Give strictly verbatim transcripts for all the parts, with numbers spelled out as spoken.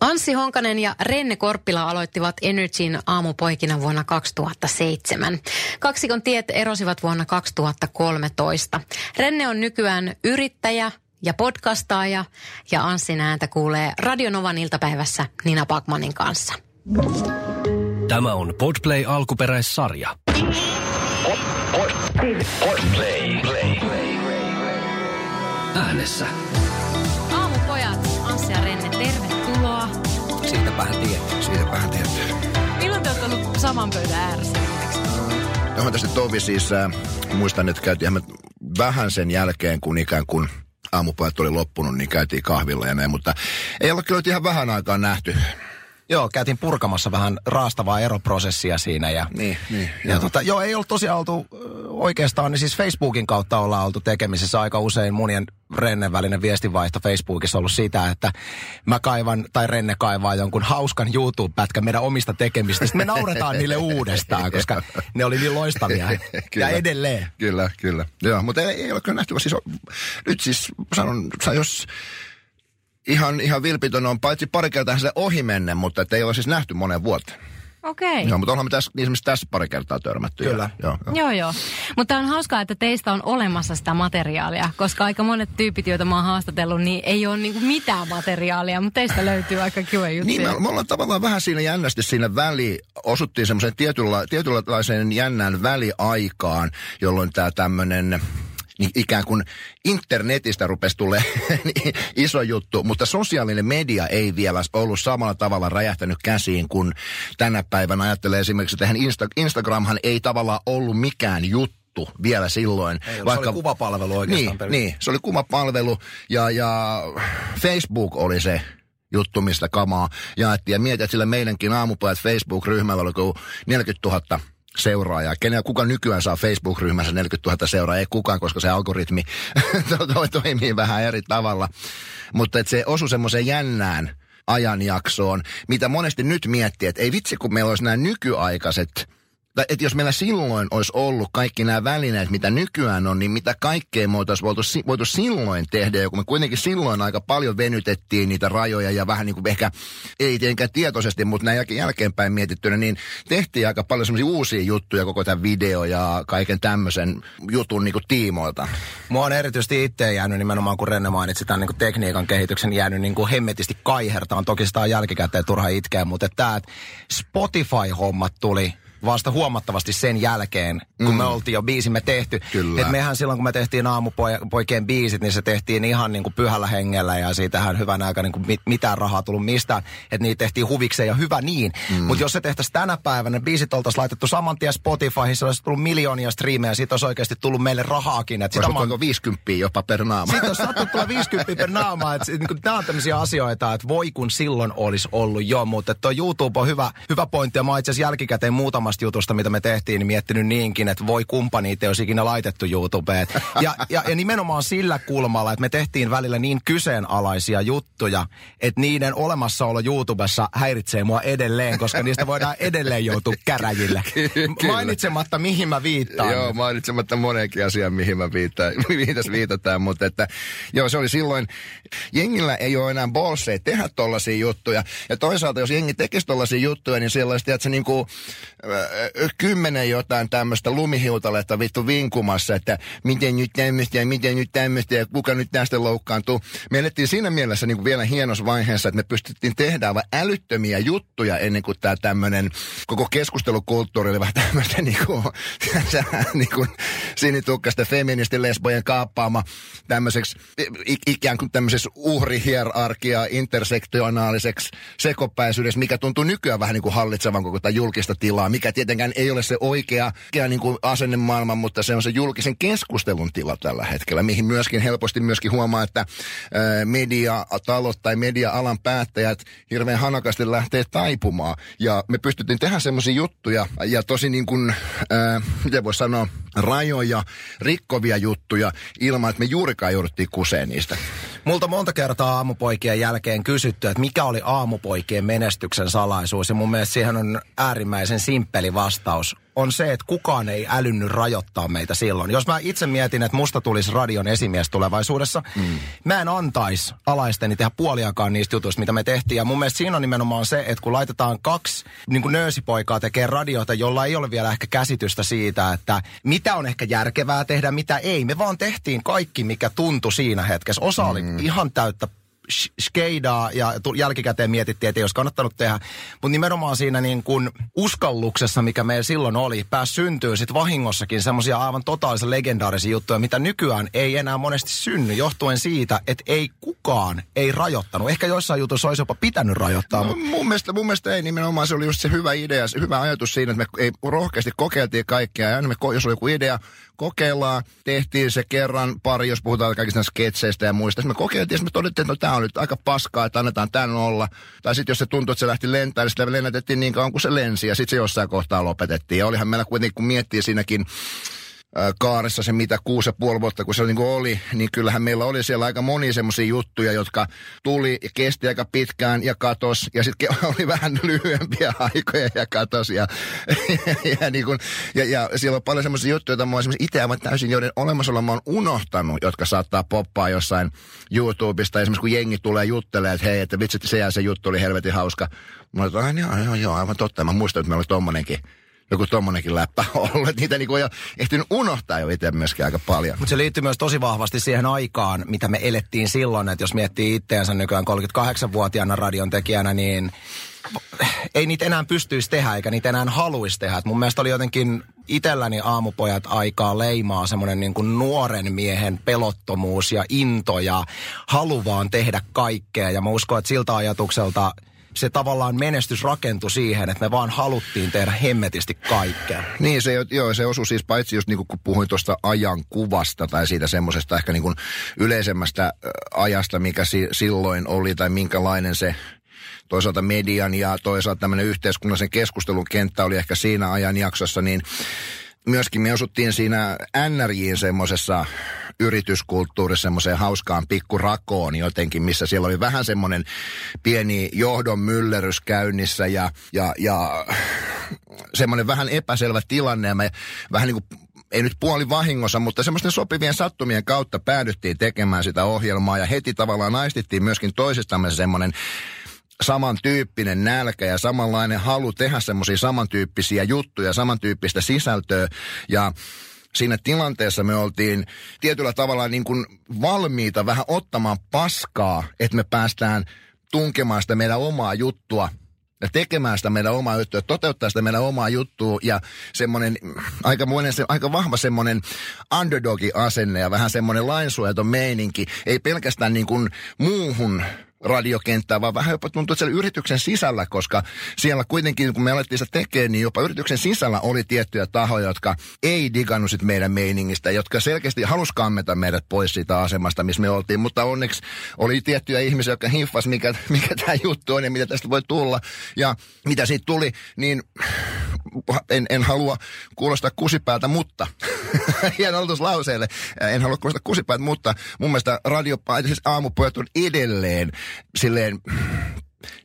Anssi Honkanen ja Renne Korppila aloittivat N R J:n aamupoikina vuonna kaksituhattaseitsemän. Kaksikon tiet erosivat vuonna kaksituhattakolmetoista. Renne on nykyään yrittäjä ja podcastaaja ja Anssin ääntä kuulee Radio Novan iltapäivässä Niina Backmanin kanssa. Tämä on Podplay alkuperäissarja. Podplay. Äänessä. Aamupojat, Anssi ja Renne, tervetuloa. Siitäpähän tietää. Siitäpähän tietää. Milloin te olette ollut saman pöydän ääressä? No on tästä tovi siis, äh, muistan, että käytiin vähän sen jälkeen, kun ikään kuin aamupojat oli loppunut, niin käytiin kahvilla ja näin, mutta ei olla kyllä ihan vähän aikaa nähty. Joo, käytiin purkamassa vähän raastavaa eroprosessia siinä. Ja, niin, niin. Ja joo. Tota, joo, ei ollut tosiaan oltu oikeastaan, niin siis Facebookin kautta ollaan oltu tekemisissä aika usein. Mun ja Rennen välinen viestinvaihto Facebookissa on ollut sitä, että mä kaivan tai Renne kaivaa jonkun hauskan YouTube-pätkän meidän omista tekemistä. Sitten me nauretaan niille uudestaan, koska ne oli niin loistavia. Kyllä, ja edelleen. Kyllä, kyllä. Joo, mutta ei, ei ole kyllä nähtyvä. Siis, nyt siis sanon, jos... Ihan, ihan vilpitön on, paitsi pari kertaa se ohi menne, mutta ei ole siis nähty moneen vuoteen. Okei. Okay. Joo, mutta ollaan me tässä, esimerkiksi tässä pari kertaa törmätty. Kyllä. Ja, joo, joo. joo, joo. Mutta on hauskaa, että teistä on olemassa sitä materiaalia, koska aika monet tyypit, joita mä oon haastatellut, niin ei ole niinku mitään materiaalia, mutta teistä löytyy aika kiva juttu. Niin, me, me ollaan tavallaan vähän siinä jännästi siinä väliin, osuttiin semmoiseen tietynla, tietynlaiseen jännään väliaikaan, jolloin tää tämmönen... Niin ikään kuin internetistä rupesi tulee iso juttu, mutta sosiaalinen media ei vielä ollut samalla tavalla räjähtänyt käsiin, kun tänä päivänä ajattelee esimerkiksi, että Insta- Instagramhan ei tavallaan ollut mikään juttu vielä silloin. Ei, vaikka... Se oli kuvapalvelu oikeastaan. Niin, niin se oli kuvapalvelu ja, ja Facebook oli se juttu, mistä kamaa jaettiin. Ja mietit, että sillä meidänkin aamupojat Facebook-ryhmällä oli kuin neljäkymmentätuhatta seuraajaa. Kenellä kuka nykyään saa Facebook-ryhmänsä neljäkymmentätuhatta seuraajaa? Ei kukaan, koska se algoritmi toimii vähän eri tavalla. Mutta se osui semmoiseen jännään ajanjaksoon, mitä monesti nyt miettii, että ei vitsi, kun meillä olisi nämä nykyaikaiset, tai että jos meillä silloin olisi ollut kaikki nämä välineet, mitä nykyään on, niin mitä kaikkea me oltaisiin voitu, voitu silloin tehdä, ja kun me kuitenkin silloin aika paljon venytettiin niitä rajoja, ja vähän niin kuin ehkä, ei tietenkään tietoisesti, mutta näin jälkeenpäin mietittynä, niin tehtiin aika paljon semmoisia uusia juttuja, koko tämän video ja kaiken tämmöisen jutun niin kuin tiimoilta. Mua on erityisesti itse jäänyt nimenomaan, kun Renne mainitsi tämän niin kuin tekniikan kehityksen, jäänyt niin kuin hemmetisti kaihertaan, toki sitä on jälkikäteen turha itkeä, mutta tämä Spotify-hommat tuli vasta huomattavasti sen jälkeen, kun mm. me oltiin jo biisimme tehty. Kyllä. Et mehän silloin, kun me tehtiin aamupoikien biisit, niin se tehtiin ihan niin kuin pyhällä hengellä ja siitähän hyvän aikaa niin kuin mit- mitään rahaa tullut mistään. Että niitä tehtiin huvikseen ja hyvä niin. Mm. Mutta jos se tehtäisiin tänä päivänä, ne biisit oltaisiin laitettu saman tien Spotifyhin, se olisi tullut miljoonia striimejä ja siitä olisi oikeasti tullut meille rahaakin. Olisi tullut ma- viisikymmentä jopa per naama. Siitä olisi sattu tulla viisikymmentä per naama. Et, niin kuin, nämä on tämmöisiä asioita, että voi kun silloin olisi ollut jo, mutta tuo YouTube on hyvä, hyvä pointti ja mä itse asiassa jälkikäteen muutama jutusta, mitä me tehtiin, niin miettinyt niinkin, että voi kumpa niitä ei olisi ikinä laitettu YouTubeen. Ja, ja, ja nimenomaan sillä kulmalla, että me tehtiin välillä niin kyseenalaisia juttuja, että niiden olemassaolo YouTubessa häiritsee mua edelleen, koska niistä voidaan edelleen joutua käräjille. Kyllä. Mainitsematta, mihin mä viittaan. Joo, mainitsematta moneenkin asiaan, mihin mä viittaan, viitataan, mutta että joo, se oli silloin, jengillä ei ole enää bolseja tehdä tollaisia juttuja, ja toisaalta, jos jengi tekisi tollaisia juttuja, niin siellä olisi, että se niinku kymmenen jotain tämmöistä lumihiutaletta vittu vinkumassa, että miten nyt tämmöistä ja miten nyt tämmöistä ja kuka nyt tästä loukkaantuu. Me elettiin siinä mielessä niin kuin vielä hienossa vaiheessa, että me pystyttiin tehdä aivan älyttömiä juttuja ennen kuin tämä tämmöinen koko keskustelukulttuuri oli vähän tämmöistä niin kuin, niin kuin sinitukkaista feministilesbojen kaappaama tämmöiseksi ikään kuin tämmöisessä uhrihierarkiaa intersektionaaliseksi sekopäisyydeksi, mikä tuntuu nykyään vähän niin kuin hallitsevan koko tätä julkista tilaa, mikä tietenkään ei ole se oikea, oikea niin kuin asennemaailma, mutta se on se julkisen keskustelun tila tällä hetkellä, mihin myöskin helposti myöskin huomaa, että mediatalot tai media-alan päättäjät hirveän hanakasti lähtee taipumaan. Ja me pystyttiin tehdä semmoisia juttuja ja tosi niin kuin, äh, miten voisi sanoa, rajoja, rikkovia juttuja ilman, että me juurikaan jouduttiin kuseen niistä. Multa monta kertaa aamupoikien jälkeen kysytty, että mikä oli aamupoikien menestyksen salaisuus ja mun mielestä siihen on äärimmäisen simppeli vastaus. on se, että kukaan ei älynnyt rajoittaa meitä silloin. Jos mä itse mietin, että musta tulisi radion esimies tulevaisuudessa, mm. mä en antaisi alaisteni tehdä puoliakaan niistä jutuista, mitä me tehtiin. Ja mun mielestä siinä on nimenomaan se, että kun laitetaan kaksi niin kuin nöösipoikaa tekee radiota, jolla ei ole vielä ehkä käsitystä siitä, että mitä on ehkä järkevää tehdä, mitä ei. Me vaan tehtiin kaikki, mikä tuntui siinä hetkessä. Osa oli mm. ihan täyttä skeidaa ja jälkikäteen mietittiin, että ei olisi kannattanut tehdä. Mutta nimenomaan siinä niin kun uskalluksessa, mikä meillä silloin oli, pääsi syntyä sitten vahingossakin semmoisia aivan totaalisen legendaarisia juttuja, mitä nykyään ei enää monesti synny, johtuen siitä, että ei kukaan ei rajoittanut. Ehkä joissain jutuissa olisi jopa pitänyt rajoittaa. No, mun, mielestä, mun mielestä ei nimenomaan. Se oli just se hyvä idea, se hyvä ajatus siinä, että me ei, rohkeasti kokeiltiin kaikkea. Ja aina me, jos oli joku idea, kokeillaan, tehtiin se kerran pari, jos puhutaan kaikista sketseistä ja muista. Sitten me kokeiltiin ja sitten me todettiin, että no, tämä on nyt aika paskaa, että annetaan tämän olla. Tai sitten jos se tuntuu, että se lähti lentämään, niin sitä lennätettiin niin kauan kuin se lensi ja sitten se jossain kohtaa lopetettiin. Ja olihan meillä kuitenkin, kun miettii siinäkin kaaressa se mitä kuusi ja puoli vuotta, kun se niin kuin oli, niin kyllähän meillä oli siellä aika monia semmoisia juttuja, jotka tuli ja kesti aika pitkään ja katosi, ja sitten oli vähän lyhyempiä aikoja ja katosi, ja, ja, ja, niin kuin, ja, ja siellä on paljon semmoisia juttuja, joita mä oon itse aivan täysin, joiden olemassaolo mä oon unohtanut, jotka saattaa poppaa jossain YouTubesta, esimerkiksi kun jengi tulee juttelemaan, että hei, että vitsi, se ja se juttu oli helvetin hauska. Mä oon, että joo, joo, joo, aivan totta, mä muistan, että meillä oli tommonenkin. Joku tommonenkin läppä on ollut, että niitä niinku ei ole ehtinyt unohtaa jo itse myöskin aika paljon. Mutta se liittyy myös tosi vahvasti siihen aikaan, mitä me elettiin silloin, että jos miettii itteensä nykyään kolmekymmentäkahdeksanvuotiaana radion tekijänä, niin ei niitä enää pystyisi tehdä eikä niitä enää haluisi tehdä. Et mun mielestä oli jotenkin itselläni aamupojat aikaa leimaa semmoinen niin kuin nuoren miehen pelottomuus ja into ja halu vaan tehdä kaikkea. Ja mä uskon, että siltä ajatukselta se tavallaan menestys rakentui siihen, että me vaan haluttiin tehdä hemmetisti kaikkea. Niin, se, joo, se osui siis paitsi just niin kun puhuin tuosta ajankuvasta tai siitä semmoisesta ehkä niin kuin yleisemmästä ajasta, mikä si- silloin oli tai minkälainen se toisaalta median ja toisaalta tämmöinen yhteiskunnallisen keskustelun kenttä oli ehkä siinä ajanjaksossa, niin myöskin me osuttiin siinä N R J:n semmoisessa yrityskulttuurissa semmoiseen hauskaan pikkurakoon jotenkin, missä siellä oli vähän semmoinen pieni johdon myllerys käynnissä ja, ja, ja semmoinen vähän epäselvä tilanne. Ja me vähän niin kuin, ei nyt puoli vahingossa, mutta semmoisten sopivien sattumien kautta päädyttiin tekemään sitä ohjelmaa ja heti tavallaan aistittiin myöskin toisistamme semmoinen samantyyppinen nälkä ja samanlainen halu tehdä semmoisia samantyyppisiä juttuja, samantyyppistä sisältöä ja siinä tilanteessa me oltiin tietyllä tavalla niin kuin valmiita vähän ottamaan paskaa, että me päästään tunkemaan sitä meidän omaa juttua ja tekemään sitä meidän omaa juttua, toteuttaa sitä meidän omaa juttua ja semmoinen aika, se, aika vahva semmoinen underdog-asenne ja vähän semmoinen lainsuojaton meininki, ei pelkästään niin kuin muuhun radiokenttää, vaan vähän jopa tuntuu, että siellä yrityksen sisällä, koska siellä kuitenkin, kun me alettiin sitä tekemään, niin jopa yrityksen sisällä oli tiettyjä tahoja, jotka ei digannut sit meidän meiningistä, jotka selkeästi halusi kammeta meidät pois siitä asemasta, missä me oltiin, mutta onneksi oli tiettyjä ihmisiä, jotka hiffas, mikä, mikä tämä juttu on ja mitä tästä voi tulla ja mitä siitä tuli, niin en, en halua kuulostaa kusipäältä, mutta hien aloitus lauseelle, en halua kuulostaa kusipäältä, mutta mun mielestä radiopaita, siis aamupojat on edelleen silleen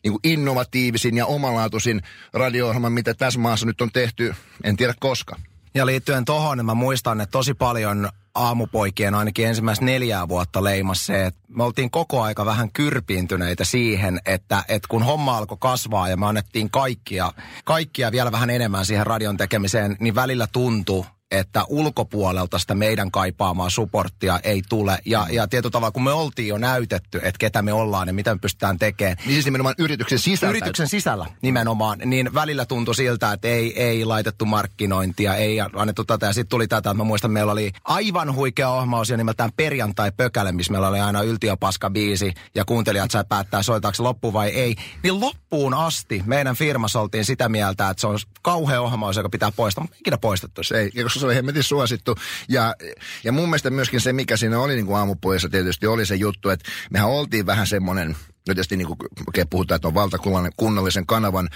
niin kuin innovatiivisin ja omalaatuisin radio-ohjelma, mitä tässä maassa nyt on tehty, en tiedä koska. Ja liittyen tohon, mä muistan, että tosi paljon aamupoikien ainakin ensimmäistä neljää vuotta leimasi se, että me oltiin koko aika vähän kyrpiintyneitä siihen, että, että kun homma alkoi kasvaa ja me annettiin kaikkia, kaikkia vielä vähän enemmän siihen radion tekemiseen, niin välillä tuntui, että ulkopuolelta sitä meidän kaipaamaa supporttia ei tule. Ja, ja tietyllä tavalla, kun me oltiin jo näytetty, että ketä me ollaan ja mitä me pystytään tekemään. Niin siis nimenomaan yrityksen sisällä. Yrityksen sisällä nimenomaan. Niin välillä tuntui siltä, että ei, ei laitettu markkinointia, ei annettu tätä. Ja sitten tuli tätä, että mä muistan, meillä oli aivan huikea ohjelmaosio nimeltään Perjantai-pökäle, missä meillä oli aina yltiöpaska-biisi. Ja kuuntelijat sai päättää, soitaanko se loppuun vai ei. Niin loppuun asti meidän firmassa oltiin sitä mieltä, että se on kauhea ohjelmaosio, joka pitää poistaa. Mutta ikinä poistettu se ei. Se oli hemmetin suosittu. Ja, ja mun mielestä myöskin se, mikä siinä oli niin kuin aamupojassa tietysti, oli se juttu, että mehän oltiin vähän semmoinen, no tietysti niin kuin okay, puhutaan, että on valtakunnallisen kanavan,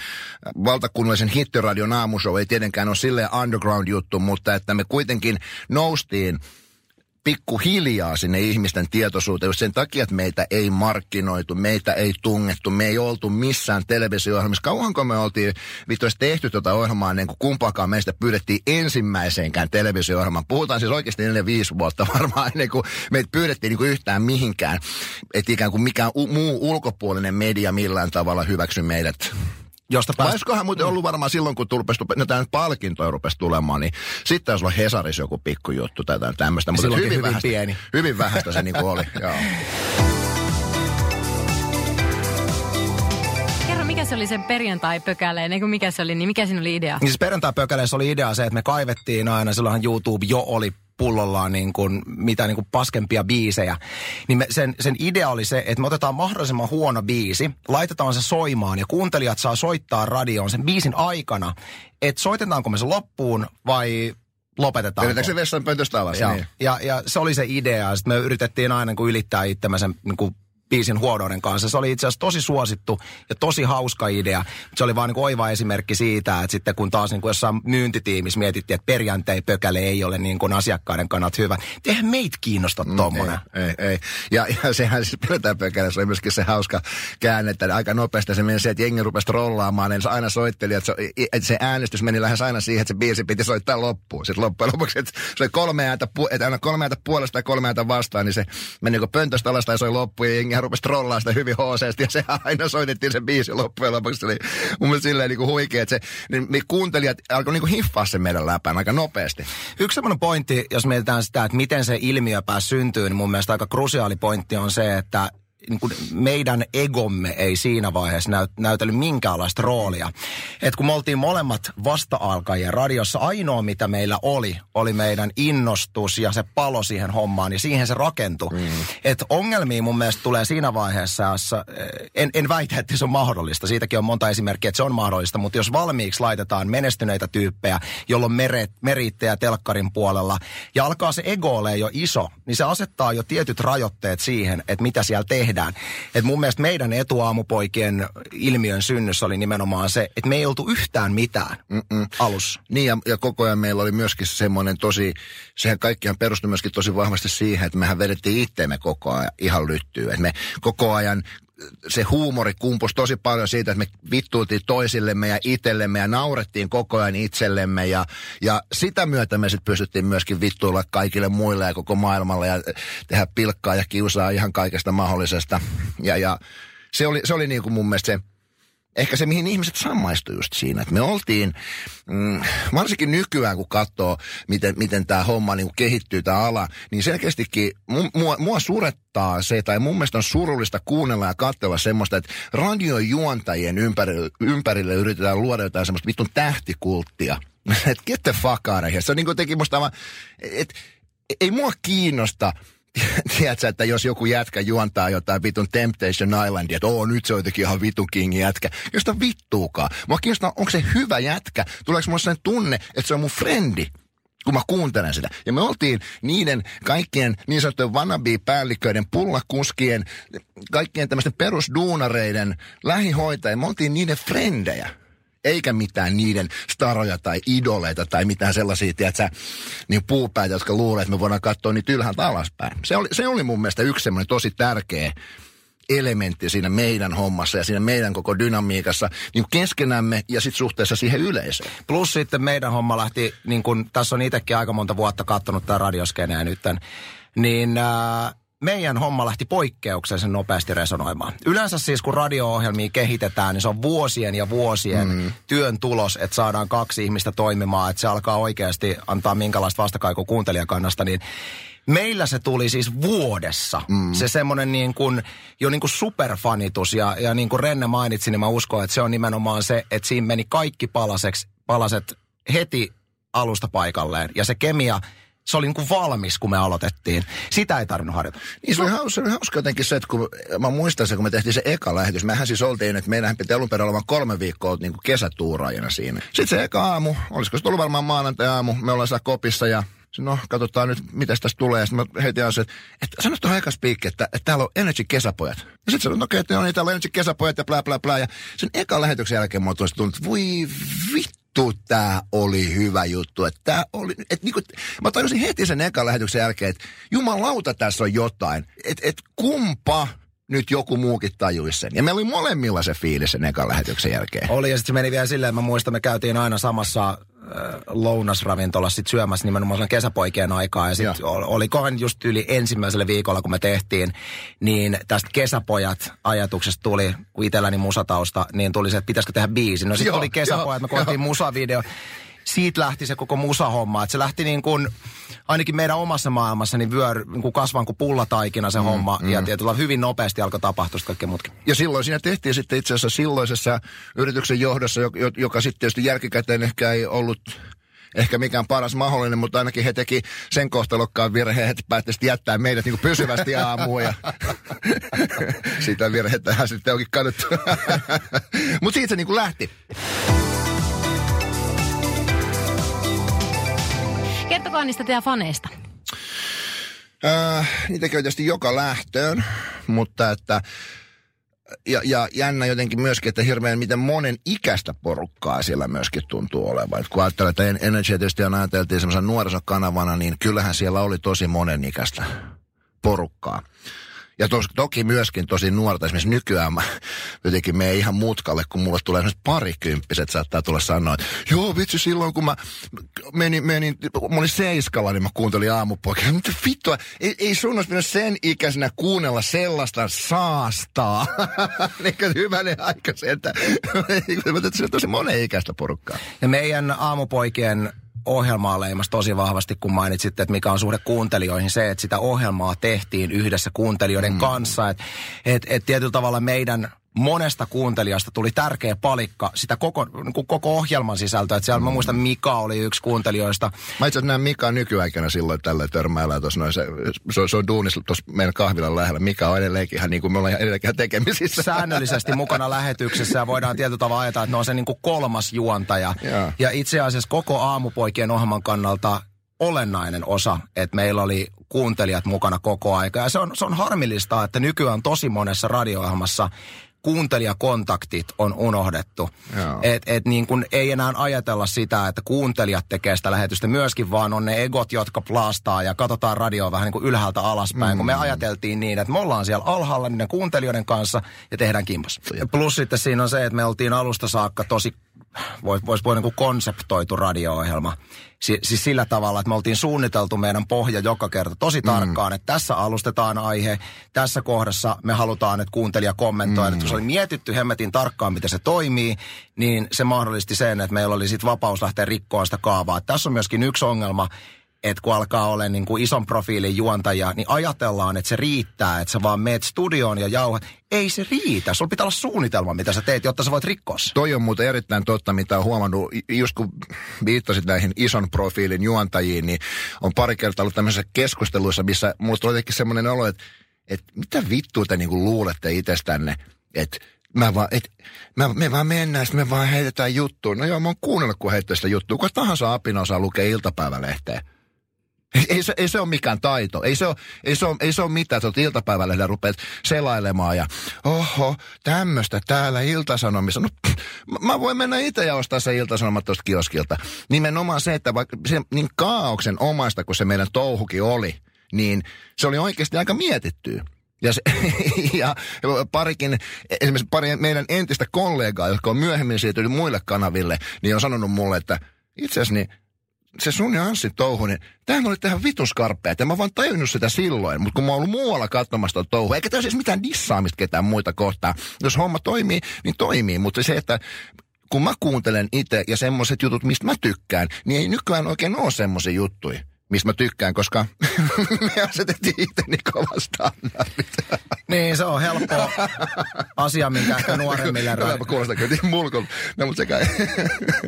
valtakunnallisen hittiradion aamushow, ei tietenkään ole silleen underground juttu, mutta että me kuitenkin noustiin pikkuhiljaa sinne ihmisten tietoisuuteen sen takia, että meitä ei markkinoitu, meitä ei tungettu, me ei oltu missään televisio-ohjelmissa. Kauanko me oltiin vittuisesti tehty tuota ohjelmaa, niin kuin kumpaakaan meistä pyydettiin ensimmäiseenkään televisio-ohjelmaan. Puhutaan siis oikeasti neljä viisi vuotta varmaan, ennen kuin meitä pyydettiin niin kuin yhtään mihinkään. Että ikään kuin mikään u- muu ulkopuolinen media millään tavalla hyväksy meidät. Josta päästä... Olisikohan muuten ollut varmaan silloin, kun rupesi, no tämä nyt palkintoja rupesi tulemaan, niin sitten olisi ollut Hesarissa joku pikkujuttu tai tämmöistä. Mutta hyvin, hyvin vähästä, pieni. Hyvin vähäistä se niin kuin oli, joo. Kerro, mikä se oli sen perjantai-pökäleen, eikö mikä se oli, niin mikä siinä oli idea? Niin siis perjantai-pökäleessä oli idea se, että me kaivettiin aina, silloinhan YouTube jo oli pullollaan niin kuin, mitä niin kuin paskempia biisejä, niin me, sen, sen idea oli se, että me otetaan mahdollisimman huono biisi, laitetaan se soimaan ja kuuntelijat saa soittaa radioon sen biisin aikana, että soitetaanko me se loppuun vai lopetetaanko. Yritetäänkö se vessanpöntöstä alas? Ja, niin. ja, ja se oli se idea. Sitten me yritettiin aina kun ylittää itsemme sen niin kuin biisin huonouden kanssa. Se oli itse asiassa tosi suosittu ja tosi hauska idea. Se oli vaan niin kuin oiva esimerkki siitä, että sitten kun taas niin kuin jossain myyntitiimissä mietittiin, että perjantai-pökäle ei ole niin kuin asiakkaiden kannat hyvä. Eihän meitä kiinnosta tuommoinen. Mm, ei, ei, ei. Ja, ja sehän siis perjantai-pökäle, se oli myöskin se hauska käänne, että aika nopeasti se meni se, että jengi rupesi trollaamaan. Niin se aina soitteli, että se, että se äänestys meni lähes aina siihen, että se biisi piti soittaa loppuun. Sitten loppujen lopuksi, että se oli kolme ääntä, että aina kolme ääntä puolesta ja kolme ääntä vastaan, niin se meni niin kuin pöntöstä alas tai soi loppuun ja jengi hän rupesi trollaa sitä hyvin hooseesti ja se aina soitettiin se biisi loppujen lopuksi. Se oli mun mielestä silleen niin kuin huikea, että se, niin me kuuntelijat alkoi niin kuin hiffaa sen meidän läpään aika nopeasti. Yksi semmoinen pointti, jos mietitään sitä, että miten se ilmiö pääsi syntyyn, niin mun mielestä aika krusiaali pointti on se, että niin kuin meidän egomme ei siinä vaiheessa näyt, näytellyt minkäänlaista roolia. Et kun me oltiin molemmat vasta-alkajia radiossa, ainoa mitä meillä oli, oli meidän innostus ja se palo siihen hommaan, ja siihen se rakentui. Mm. Et ongelmia mun mielestä tulee siinä vaiheessa, jossa en, en väitä, että se on mahdollista. Siitäkin on monta esimerkkiä, että se on mahdollista, mutta jos valmiiksi laitetaan menestyneitä tyyppejä, jolloin meret, merittejä telkkarin puolella, ja alkaa se ego olemaan jo iso, niin se asettaa jo tietyt rajoitteet siihen, että mitä siellä tehdään. Et mun mielestä meidän etuaamupoikien ilmiön synnyssä oli nimenomaan se, että me ei oltu yhtään mitään Mm-mm. alussa. Niin ja, ja koko ajan meillä oli myöskin semmoinen tosi, sehän kaikkihan perustui myöskin tosi vahvasti siihen, että mehän vedettiin itteemme koko ajan ihan lyttyyn. Että me koko ajan... Se huumori kumpusi tosi paljon siitä, että me vittuiltiin toisillemme ja itsellemme ja naurettiin koko ajan itsellemme. Ja, ja sitä myötä me sitten pystyttiin myöskin vittuilla kaikille muille ja koko maailmalle ja tehdä pilkkaa ja kiusaa ihan kaikesta mahdollisesta. Ja, ja se oli, se oli niin kuin mun mielestä se, ehkä se mihin ihmiset samaistui just siinä. Että me oltiin, mm, varsinkin nykyään kun katsoo, miten, miten tämä homma niin kuin kehittyy, tämä ala, niin selkeästikin mua, mua surettiin. Se, tai mun mielestä on surullista kuunnella ja katsella semmoista, että radiojuontajien ympärille, ympärille yritetään luoda jotain semmoista vittun tähtikulttia. Että get the fuck out of here. Se on niin kuitenkin musta aivan, että ei mua kiinnosta, tiedätkö, että jos joku jätkä juontaa jotain vitun Temptation Islandia, että oo nyt se on jotenkin ihan vitun kingi jätkä, josta vittuukaan. Mua kiinnostaa, onko se hyvä jätkä, tuleeko mulle sen tunne, että se on mun frendi, kun mä kuuntelen sitä. Ja me oltiin niiden kaikkien niin sanottujen wannabe-päälliköiden, pullakuskien, kaikkien tämmöisten perusduunareiden, lähihoitajien, me oltiin niiden frendejä. Eikä mitään niiden staroja tai idoleita tai mitään sellaisia, tiedätkö, niin puupäitä, jotka luulee, että me voidaan katsoa niitä ylhäältä alaspäin. Se oli, se oli mun mielestä yksi semmoinen tosi tärkeä elementti siinä meidän hommassa ja siinä meidän koko dynamiikassa niin keskenämme ja sitten suhteessa siihen yleisöön. Plus sitten meidän homma lähti, niin kun tässä on itsekin aika monta vuotta katsonut tämän radioskeneä nytten, niin äh, meidän homma lähti poikkeuksellisen nopeasti resonoimaan. Yleensä siis kun radio-ohjelmia kehitetään, niin se on vuosien ja vuosien mm. työn tulos, että saadaan kaksi ihmistä toimimaan, että se alkaa oikeasti antaa minkälaista vastakaikua kuuntelijakannasta, niin meillä se tuli siis vuodessa. Mm. Se semmoinen niin kuin, jo niin kuin superfanitus ja, ja niin kuin Renne mainitsi, niin mä uskon, että se on nimenomaan se, että siinä meni kaikki palaseksi, palaset heti alusta paikalleen. Ja se kemia, se oli niin kuin valmis, kun me aloitettiin. Sitä ei tarvinnut harjoittaa. Niin se oli hauska, hauska jotenkin se, että kun mä muistan se, kun me tehtiin se eka lähetys. Mehän siis oltiin, että meidän piti alun perin olemaan kolme viikkoa niin kuin kesätuuraajana siinä. Sitten se eka aamu, olisiko se tullut varmaan maanantai-aamu, me ollaan siellä Kopissa ja... No, katsotaan nyt, mitä tästä tulee. Sitten mä heitin asiaan, että, että sanot tuohon eka spiikki, että, että täällä on N R J-kesäpojat. Ja sitten sanoin, okei, okay, no niin, täällä on N R J-kesäpojat ja blää, blää, blää. Ja sen ekan lähetyksen jälkeen mä oon tullut, että voi vittu. vittu, tää oli hyvä juttu. Että tää oli, et niinku, mä tajusin heti sen ekan lähetyksen jälkeen, että jumalauta, tässä on jotain. Että et kumpa nyt joku muukin tajuisi sen. Ja meillä oli molemmilla se fiilis sen ekan lähetyksen jälkeen. Oli, ja sitten se meni vielä silleen, mä muistan, me käytiin aina samassa lounasravintolassa sit syömässä nimenomaan kesäpoikien aikaa. Ja sitten olikohan just yli ensimmäisellä viikolla, kun me tehtiin, niin tästä Kesäpojat-ajatuksesta tuli, kun itselläni musatausta, niin tuli se, että pitäisikö tehdä biisi. No sitten tuli Kesäpojat, jo, me koettiin musavideo. Siitä lähti se koko musahomma. Että se lähti niin kuin, ainakin meidän omassa maailmassa, niin vyör niin kasvaan kuin pullataikina se mm, homma. Mm. Ja tietyllä hyvin nopeasti alkoi tapahtua kaikkea muutkin. Ja silloin siinä tehtiin sitten itse asiassa silloisessa yrityksen johdossa, joka, joka sitten tietysti jälkikäteen ehkä ei ollut ehkä mikään paras mahdollinen, mutta ainakin he teki sen kohtalokkaan virheen, että päätti sitten jättää meidät niin kuin pysyvästi aamuun. Ja siitä virheettähän sitten onkin kaduttu. Mutta siitä se niin kuin lähti. Kertokaa niistä teidän faneista. Äh, niitä käy tietysti joka lähtöön, mutta että ja, ja jännä jotenkin myöskin, että hirveän miten monen ikäistä porukkaa siellä myöskin tuntuu olevan. Et kun ajattelee, että N R J tietysti ajateltiin semmoisen nuorisokanavana, niin kyllähän siellä oli tosi monen ikäistä porukkaa. Ja tos, toki myöskin tosi nuorta, esimerkiksi nykyään mä jotenkin menen ihan mutkalle, kun mulle tulee esimerkiksi parikymppiset, saattaa tulla sanoa, että joo vitsi, silloin kun mä menin, menin mä olin seiskalla, niin mä kuuntelin Aamupojat. Mitä vittua, ei, ei sun olisi pitänyt sen ikäisenä kuunnella sellaista saastaa. Eikä hyvänen aikaisen, että se on tosi monen ikäistä porukkaa. Ja meidän Aamupoikien ohjelmaa leimasi tosi vahvasti, kun mainitsitte, että mikä on suhde kuuntelijoihin, se, että sitä ohjelmaa tehtiin yhdessä kuuntelijoiden mm. kanssa. Että et, et tietyllä tavalla meidän monesta kuuntelijasta tuli tärkeä palikka sitä koko, niin koko ohjelman sisältöä. Että siellä mm. mä muistan, Mika oli yksi kuuntelijoista. Mä itse asiassa näen Mika nykyaikana silloin tällä törmäillä tuossa noin. Se, se, se on duunissa tuossa meidän kahvilan lähellä. Mika on edelleenkin ihan niin kuin me ollaan edelleenkin tekemisissä. Säännöllisesti mukana lähetyksessä ja voidaan tietyllä tavalla ajatella, että ne on se niin kuin kolmas juontaja. Ja. ja itse asiassa koko Aamupoikien ohjelman kannalta olennainen osa, että meillä oli kuuntelijat mukana koko aika. Ja se on, se on harmillista, että nykyään tosi monessa radio-ohjelmassa kuuntelijakontaktit on unohdettu. Et, et niin kun ei enää ajatella sitä, että kuuntelijat tekee sitä lähetystä myöskin, vaan on ne egot, jotka plastaa ja katsotaan radioa vähän niin kuin ylhäältä alaspäin, mm-hmm. kun me ajateltiin niin, että me ollaan siellä alhaalla niiden kuuntelijoiden kanssa ja tehdään kimpas. Plus sitten siinä on se, että me oltiin alusta saakka tosi, voisi vois, voi niin kuin konseptoitu radio-ohjelma. Si, siis sillä tavalla, että me oltiin suunniteltu meidän pohja joka kerta tosi mm. tarkkaan, että tässä alustetaan aihe, tässä kohdassa me halutaan, että kuuntelija kommentoi. Mm. Kun se oli mietitty hemmetin tarkkaan, miten se toimii, niin se mahdollisti sen, että meillä oli sitten vapaus lähteä rikkoa sitä kaavaa. Että tässä on myöskin yksi ongelma, että kun alkaa olla niin kuin ison profiilin juontaja, niin ajatellaan, että se riittää, että sä vaan meet studioon ja jauhat. Ei se riitä. Sulla pitää olla suunnitelma, mitä sä teet, jotta sä voit rikkoa. Toi on muuten erittäin totta, mitä olen huomannut. Just kun viittasit näihin ison profiilin juontajiin, niin on pari kertaa ollut tämmöisissä keskusteluissa, missä mulla on jotenkin semmoinen olo, että, että mitä vittua te niin kuin luulette itsestänne, että Mä vaan, et, mä, me vaan mennään, sitten me vaan heitetään juttua. No joo, mä oon kuunnellut, kun heittää sitä juttua. Kuka tahansa apina osaa lukea iltapäivälehteen. Ei, ei, se, ei se ole mikään taito. Ei se ole, ei se ole, ei se ole mitään, että iltapäivälehdeä rupeat selailemaan ja oho, tämmöistä täällä Iltasanomissa. No, pff, mä voin mennä itse ja ostaa se Iltasanomat tuosta kioskilta. Nimenomaan se, että vaikka se, niin kaaoksen omaista, kun se meidän touhukin oli, niin se oli oikeasti aika mietittyä. Ja, se, ja parikin, esimerkiksi pari meidän entistä kollegaa, jotka on myöhemmin siirtynyt muille kanaville, niin on sanonut mulle, että itse asiassa niin se sun ja Anssin touhu, niin tämähän oli tähän vituskarppea, että mä oon vaan tajunnut sitä silloin, mutta kun mä oon ollut muualla katsomassa touhua, eikä tässä siis mitään dissaamista ketään muita kohtaan. Jos homma toimii, niin toimii, mutta se, että kun mä kuuntelen itse ja semmoiset jutut, mistä mä tykkään, niin ei nykyään oikein ole semmoisia juttuja, mistä mä tykkään, koska me asetettiin itseäni kovastaan. Niin, se on helppo asia, minkä ehkä nuoremmille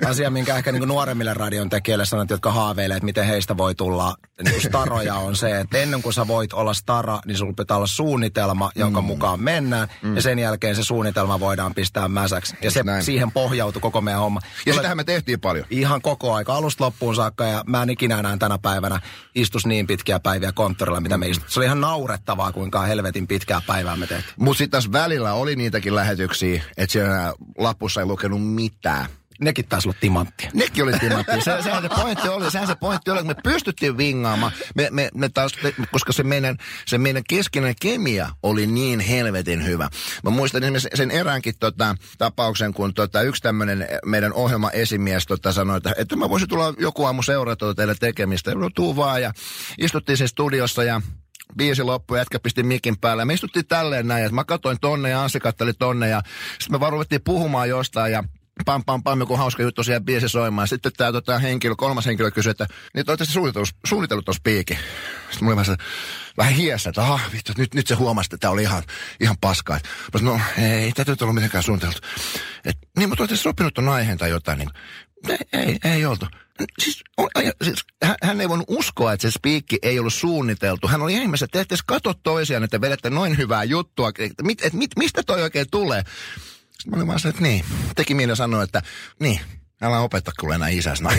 asia, minkä ehkä niin nuoremmille radion tekijälle sanot, jotka haaveilee, että miten heistä voi tulla niin staroja, on se, että ennen kuin sä voit olla stara, niin sulla pitää olla suunnitelma, jonka mm. mukaan mennään, mm. ja sen jälkeen se suunnitelma voidaan pistää mäsäksi. Ja se, siihen pohjautui koko meidän homma. Ja sitähän me tehtiin paljon. Ihan koko aika, alusta loppuun saakka, ja mä en ikinä enää tänä päivänä istus niin pitkiä päiviä konttorilla, mitä me istuttiin. Se oli ihan naurettavaa, kuinka helvetin pitkää päivää me tehtiin. Mutta sitten taas välillä oli niitäkin lähetyksiä, että siellä lapussa ei lukenut mitään. Nekin taas oli timanttia. Nekin oli timanttia. Se, sehän, se pointti oli, sehän se pointti oli, kun me pystyttiin vingaamaan. Me, me, me taas, me, koska se meidän, se meidän keskinen kemia oli niin helvetin hyvä. Mä muistan esimerkiksi sen eräänkin tota, tapauksen, kun tota, yksi tämmöinen meidän ohjelmaesimies tota, sanoi, että, että mä voisin tulla joku aamu seurata teille tekemistä. No, tuu vaan, ja istuttiin sen studiossa ja... Biisi loppui, jätkä pisti mikin päälle. Me istuttiin tälleen näin, että mä katsoin tonne ja Anssi katteli tonne ja sitten me vaan ruvettiin puhumaan jostain ja pam pam pam, joku hauska juttu siellä biisi soimaan. Sitten tää tota, henkilö, kolmas henkilö kysyi, että niin toivottavasti suunnitellut, suunnitellut on spiikki. Sitten mulla oli vähän, vähän hiessä, että aha, vittu, nyt, nyt se huomasi, että tää oli ihan, ihan paskaa. Mä sanoin, no ei, tätä nyt ollut mitenkään suunniteltu. Et, niin, mutta olette sopinut ton aiheen tai jotain. Niin, ei, ei, ei oltu. Siis, on, siis, hän, hän ei voinut uskoa, että se spiikki ei ollut suunniteltu. Hän oli ihmeessä, että te ette katso toisiaan, että vedätte noin hyvää juttua. Että mit, et, mit, mistä toi oikein tulee? Sitten mä olin vaan se, että niin. Teki mieleen sanoa, että niin, älä opetta kyllä enää isäs näin.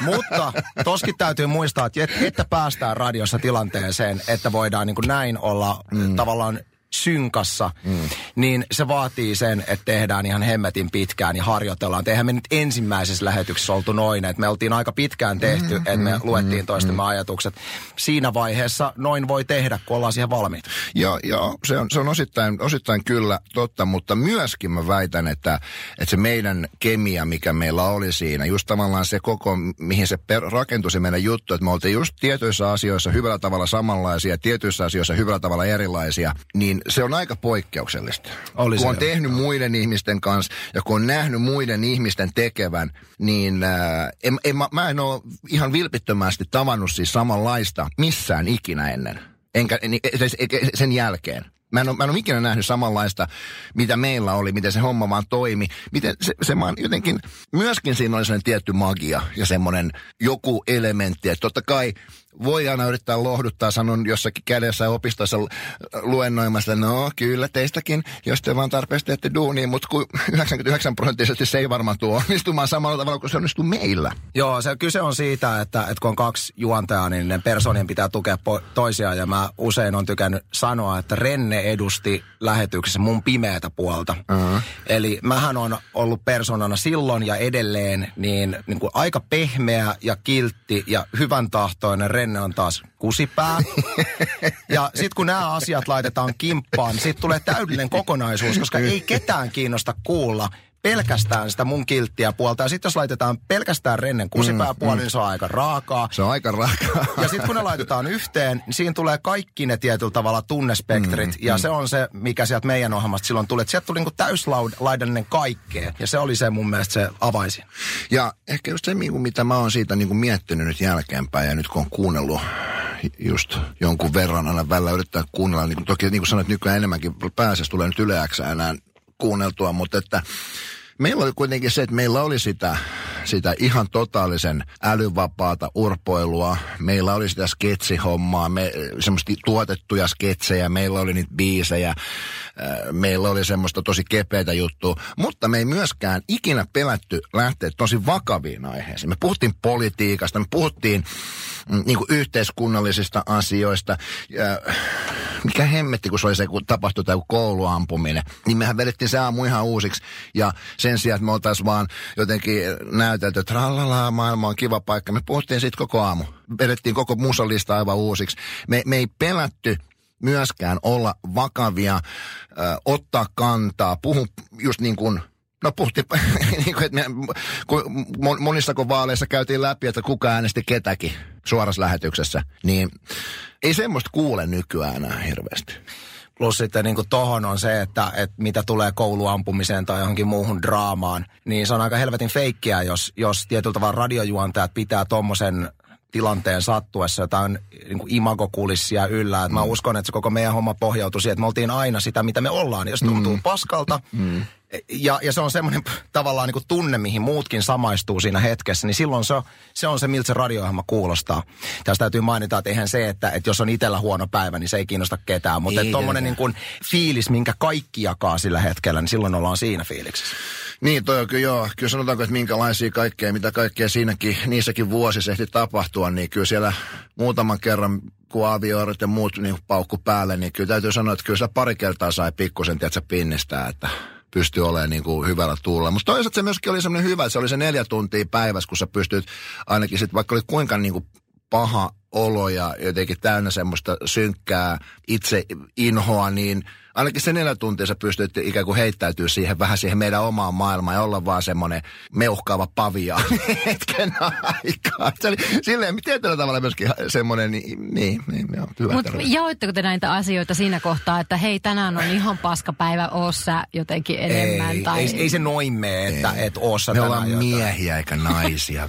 Mutta toskin täytyy muistaa, että, että päästään radiossa tilanteeseen, että voidaan niin kuin näin olla mm. tavallaan... synkassa, mm. niin se vaatii sen, että tehdään ihan hemmetin pitkään ja harjoitellaan. Eihän me nyt ensimmäisessä lähetyksessä oltu noin, että me oltiin aika pitkään tehty, että me luettiin toistemme ajatukset. Siinä vaiheessa noin voi tehdä, kun ollaan siihen valmiita. Joo, joo, se on, se on osittain, osittain kyllä totta, mutta myöskin mä väitän, että, että se meidän kemia, mikä meillä oli siinä, just tavallaan se koko, mihin se per, rakentui se meidän juttu, että me oltiin just tietyissä asioissa hyvällä tavalla samanlaisia, tietyissä asioissa hyvällä tavalla erilaisia, niin se on aika poikkeuksellista. Oli kun on tehnyt on. muiden ihmisten kanssa ja kun on nähnyt muiden ihmisten tekevän, niin äh, en, en, mä, mä en ole ihan vilpittömästi tavannut siis samanlaista missään ikinä ennen. Enkä en, sen jälkeen. Mä en, ole, mä en ole ikinä nähnyt samanlaista, mitä meillä oli, miten se homma vaan toimi. Miten se, se vaan jotenkin, myöskin siinä oli sellainen tietty magia ja semmoinen joku elementti. Että totta kai voi aina yrittää lohduttaa, sanon jossakin kädessä opistossa luennoimassa, no kyllä teistäkin, jos te vaan tarpeeksi teette duunia, mutta yhdeksänkymmentäyhdeksän prosenttisesti se ei varmaan tule onnistumaan samalla tavalla kuin se onnistuu meillä. Joo, se kyse on siitä, että, että kun on kaksi juontajaa, niin ne persoonien pitää tukea po- toisiaan, ja mä usein on tykännyt sanoa, että Renne edusti lähetyksessä mun pimeätä puolta. Mm-hmm. Eli mähän on ollut persoonana silloin ja edelleen niin, niin kuin aika pehmeä ja kiltti ja hyvän tahtoinen Renne. Renne on taas kusipää. Ja sit kun nämä asiat laitetaan kimppaan, sit tulee täydellinen kokonaisuus, koska ei ketään kiinnosta kuulla pelkästään sitä mun kilttiä puolta. Ja sit jos laitetaan pelkästään Rennen kusipää puolta, mm, mm. niin se on aika raakaa. Se on aika raakaa. Ja sit kun ne laitetaan yhteen, niin siinä tulee kaikki ne tietyllä tavalla tunnespektrit. Mm, ja mm. se on se, mikä sieltä meidän ohjelmasta silloin tuli. Että sieltä tuli niinku täyslaidallinen kaikkea. Ja se oli se mun mielestä se avaisin. Ja ehkä just se, mitä mä oon siitä niinku miettinyt nyt jälkeenpäin ja nyt kun on kuunnellut just jonkun verran, aina välillä yrittää kuunnella. Niin, toki niin kuin sanoit, nykyään enemmänkin pääasiassa tulee nyt Yle-X:ää enää kuunneltua, mutta että meillä oli kuitenkin se, että meillä oli sitä, sitä ihan totaalisen älyvapaata urpoilua. Meillä oli sitä sketsihommaa, me, semmoista tuotettuja sketsejä, meillä oli niitä biisejä, meillä oli semmoista tosi kepeitä juttua. Mutta me ei myöskään ikinä pelätty lähteä tosi vakaviin aiheisiin. Me puhuttiin politiikasta, me puhuttiin niin kuin yhteiskunnallisista asioista. Mikä hemmetti, kun se oli se, kun tapahtui tämä kouluampuminen. Niin mehän vedettiin se aamu ihan uusiksi ja sen sijaan, että me oltaisiin vaan jotenkin näytelty, että tralala, maailma on kiva paikka. Me puhuttiin siitä koko aamu. Vedettiin koko musalista aivan uusiksi. Me, me ei pelätty myöskään olla vakavia, äh, ottaa kantaa, puhu just niin kuin... No puhuttiin, että me, kun monissako vaaleissa käytiin läpi, että kuka äänesti ketäkin suorassa lähetyksessä, niin ei semmoista kuule nykyään enää hirveästi. Plus sitten niin kuin tohon on se, että, että mitä tulee kouluampumiseen tai johonkin muuhun draamaan, niin se on aika helvetin feikkiä, jos, jos tietyllä tavalla radiojuontajat pitää tommosen tilanteen sattuessa jotain niin kuin imagokulissia yllä. Et mä mm. uskon, että se koko meidän homma pohjautui siihen, että me oltiin aina sitä, mitä me ollaan, jos tuntuu mm. paskalta. Mm. Ja, ja se on semmoinen tavallaan niin kuin tunne, mihin muutkin samaistuu siinä hetkessä, niin silloin se, se on se, miltä se radio-ohjelma kuulostaa. Tästä täytyy mainita, että eihän se, että, että jos on itsellä huono päivä, niin se ei kiinnosta ketään. Mutta tuommoinen niin kuin fiilis, minkä kaikki jakaa sillä hetkellä, niin silloin ollaan siinä fiiliksessä. Niin, toi on kyllä joo. Kyllä sanotaanko, että minkälaisia kaikkea, mitä kaikkea siinäkin, niissäkin vuosissa ehti tapahtua, niin kyllä siellä muutaman kerran, kun avioirat ja muut niin paukku päälle, niin kyllä täytyy sanoa, että kyllä siellä pari kertaa sai pikkusen, tiedätkö, pinnistää, että... pystyi olemaan niin kuin hyvällä tuulla. Mutta toisaalta se myöskin oli semmoinen hyvä, että se oli se neljä tuntia päivässä, kun sä pystyt ainakin sitten, vaikka oli kuinka niin kuin paha olo ja jotenkin täynnä semmoista synkkää itse inhoa, niin ainakin se neljä tuntia sä pystyt ikään kuin heittäytyä siihen vähän siihen meidän omaan maailmaan ja olla vaan semmoinen meuhkaava paviaani hetken aikaa. Se oli silleen tietyllä tavalla myöskin semmoinen, niin, niin, niin joo, hyvä. Mutta jaoitteko te näitä asioita siinä kohtaa, että hei, tänään on ihan paskapäivä, oot sä jotenkin enemmän? Ei, tai... ei, ei se noin mene, että et oo sä tänään jotain. Me ollaan miehiä eikä naisia.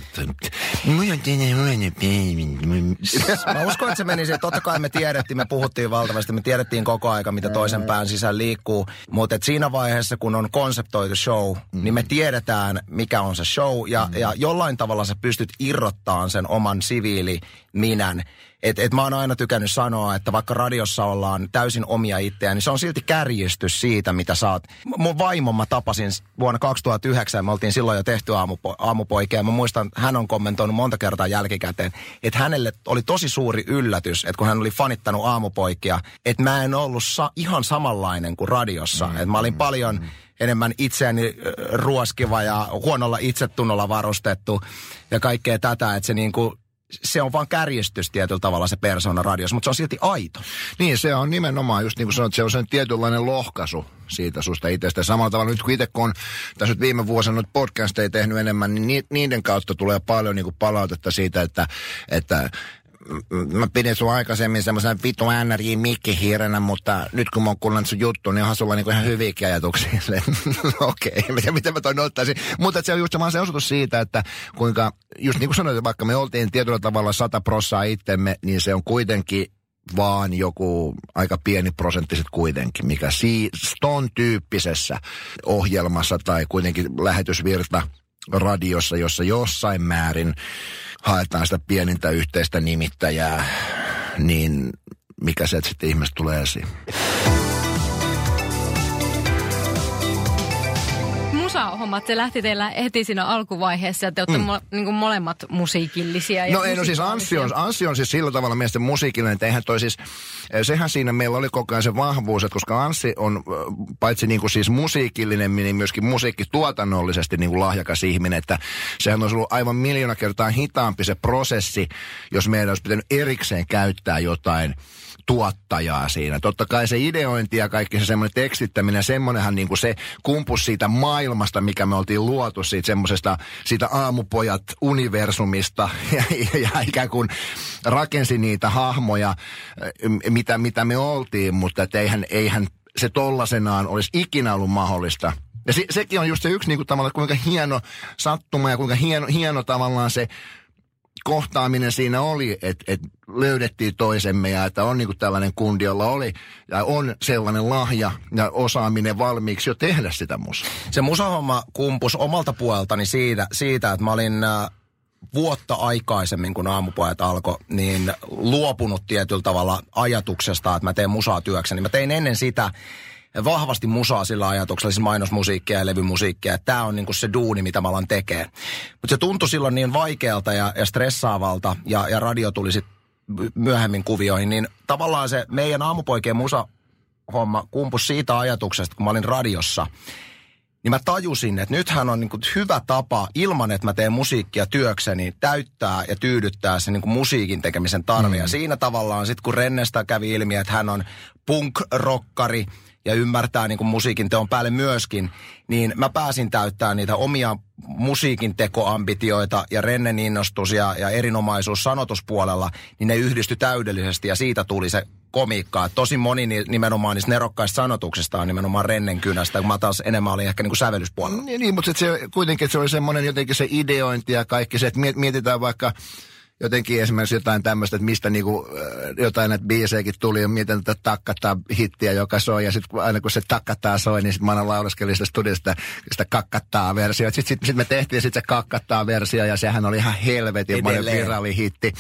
Mä uskon, että se meni se, totta kai me tiedettiin, me puhuttiin valtavasti, me tiedettiin koko aika, mitä toisen pään sisällä liikkuu, mutta siinä vaiheessa, kun on konseptoitu show, mm-hmm. niin me tiedetään, mikä on se show, ja, mm-hmm. ja jollain tavalla sä pystyt irrottamaan sen oman siviiliminän. Et, et mä oon aina tykännyt sanoa, että vaikka radiossa ollaan täysin omia itseään, niin se on silti kärjistys siitä, mitä sä oot. Mun vaimon mä tapasin vuonna kaksituhattayhdeksän, me oltiin silloin jo tehty aamupo, aamupoikea. Mä muistan, hän on kommentoinut monta kertaa jälkikäteen, että hänelle oli tosi suuri yllätys, että kun hän oli fanittanut aamupoikia, että mä en ollut sa- ihan samanlainen kuin radiossa. Mm-hmm. Et mä olin paljon enemmän itseäni ruoskiva ja huonolla itsetunnolla varustettu ja kaikkea tätä, että se niinku... Se on vaan kärjestys tietyllä tavalla se persona radiossa, mutta se on silti aito. Niin, se on nimenomaan, just niin kuin sanoit, se on sen tietynlainen lohkaisu siitä susta itsestä. Samalla tavalla nyt kun itse, kun on tässä nyt viime vuosina nyt podcasteja tehnyt enemmän, niin niiden kautta tulee paljon niin kuin palautetta siitä, että... että mä pidin sun aikaisemmin semmoisena vittu N R J-mikkihiirenä, mutta nyt kun mä oon kuunnellut sun juttu, niin onhan sulla niinku ihan hyviäkin ajatuksia. Okei, okay, miten mä toi ottaisin? Mutta se on just se osoitus siitä, että kuinka, just niin kuin sanoit, vaikka me oltiin tietyllä tavalla sata prossaa itsemme, niin se on kuitenkin vaan joku aika pieni prosentti sit kuitenkin, mikä siis ton tyyppisessä ohjelmassa tai kuitenkin lähetysvirta radiossa, jossa jossain määrin haetaan sitä pienintä yhteistä nimittäjää, niin mikä se, että sitten ihmiset tulee esiin. Musa-hommat, se lähti teillä heti siinä alkuvaiheessa, ja te olette mm. mo- niinku molemmat musiikillisia. Ja no ei, no siis Anssi on, Anssi on siis sillä tavalla meistä musiikillinen, että eihän toi siis, sehän siinä meillä oli koko ajan se vahvuus, että koska Anssi on paitsi niinku siis musiikillinen, niin myöskin musiikkituotannollisesti niinku lahjakas ihminen, että sehän olisi ollut aivan miljoona kertaa hitaampi se prosessi, jos meidän olisi pitänyt erikseen käyttää jotain tuottajaa siinä. Totta kai se ideointi ja kaikki se semmoinen tekstittäminen, semmoinenhan niinku se kumpus siitä maailmasta, mikä me oltiin luotu siitä semmoisesta, siitä aamupojat-universumista ja, ja, ja ikään kuin rakensi niitä hahmoja, mitä, mitä me oltiin, mutta et eihän, eihän se tollasenaan olisi ikinä ollut mahdollista. Ja se, sekin on just se yksi niinku tavallaan, kuinka hieno sattuma ja kuinka hieno, hieno tavallaan se kohtaaminen siinä oli, että et löydettiin toisemme ja että on niinku tällainen kundi, jolla oli ja on sellainen lahja ja osaaminen valmiiksi jo tehdä sitä musaa. Se musahomma kumpus omalta puoleltani siitä, siitä että mä olin äh, vuotta aikaisemmin, kun Aamupojat alkoi, niin luopunut tietyllä tavalla ajatuksesta, että mä teen musaa työkseni. Mä tein ennen sitä vahvasti musaa sillä ajatuksella, siis mainosmusiikkia ja levymusiikkia. Tämä on niinku se duuni, mitä mä alan tekee. Mutta se tuntui silloin niin vaikealta ja, ja stressaavalta, ja, ja radio tuli sitten myöhemmin kuvioihin, niin tavallaan se meidän aamupoikien musahomma kumpus siitä ajatuksesta, kun mä olin radiossa, niin mä tajusin, että nythän on niinku hyvä tapa, ilman että mä teen musiikkia työkseni, täyttää ja tyydyttää se niinku musiikin tekemisen tarve. Mm. Ja siinä tavallaan sitten, kun Rennestä kävi ilmi, että hän on punk-rokkari, ja ymmärtää niin kuin musiikin teon päälle myöskin, niin mä pääsin täyttämään niitä omia musiikin tekoambitioita ja Rennen innostus ja, ja erinomaisuus sanotuspuolella, niin ne yhdistyi täydellisesti ja siitä tuli se komiikkaa. Tosi moni nimenomaan niistä nerokkaista sanotuksista on nimenomaan Rennen kynästä, kun mä taas enemmän olin ehkä niin kuin sävellyspuolella. Niin, niin, mutta se, kuitenkin se oli semmoinen jotenkin se ideointi ja kaikki se, että mietitään vaikka jotenkin esimerkiksi jotain tämmöistä, että mistä niinku, jotain näitä biisejäkin tuli ja mietin tätä Takkattaa-hittiä, joka soi. Ja sitten aina kun se Takkattaa soi, niin sitten mä aina lauleskelin sitä studiosta sitä Kakkattaa-versiota. Sitten sit, sit me tehtiin sit se Kakkattaa-versio ja sehän oli ihan helvetin monen virallihitti.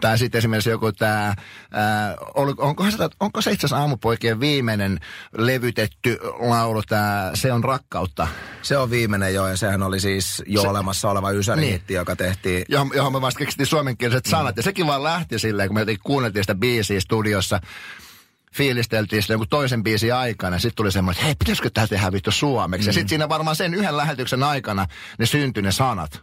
Tai sitten esimerkiksi joku tämä, onko se itse asiassa Aamupoikien viimeinen levytetty laulu, tämä Se on rakkautta? Se on viimeinen jo, ja sehän oli siis jo se, olemassa oleva ysärihitti, niin, joka tehtiin. Johon, johon me vasta keksimme suomenkieliset sanat, mm. ja sekin vaan lähti silleen, kun me jotenkin kuunneltiin sitä biisiä studiossa. fiilisteltiin sille joku toisen biisin aikana. Sitten tuli semmoinen, että hei, pitäisikö tämä tehdä vittu suomeksi? Mm. Ja sitten siinä varmaan sen yhden lähetyksen aikana ne syntyi ne sanat.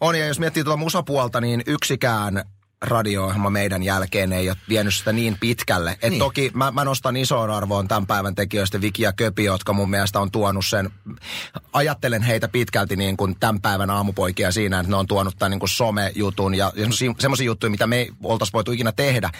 On, ja jos miettii tuota musapuolta, niin yksikään radio-ohjelma meidän jälkeen ei ole vienyt sitä niin pitkälle. Et niin. Toki mä, mä nostan isoon arvoon tämän päivän tekijöistä Viki ja Köpi, jotka mun mielestä on tuonut sen. Ajattelen heitä pitkälti niin kuin tämän päivän aamupoikia siinä, että ne on tuonut tämän niin kuin some-jutun ja semmoisia juttuja, mitä me ei oltaisi voitu ikinä tehdä.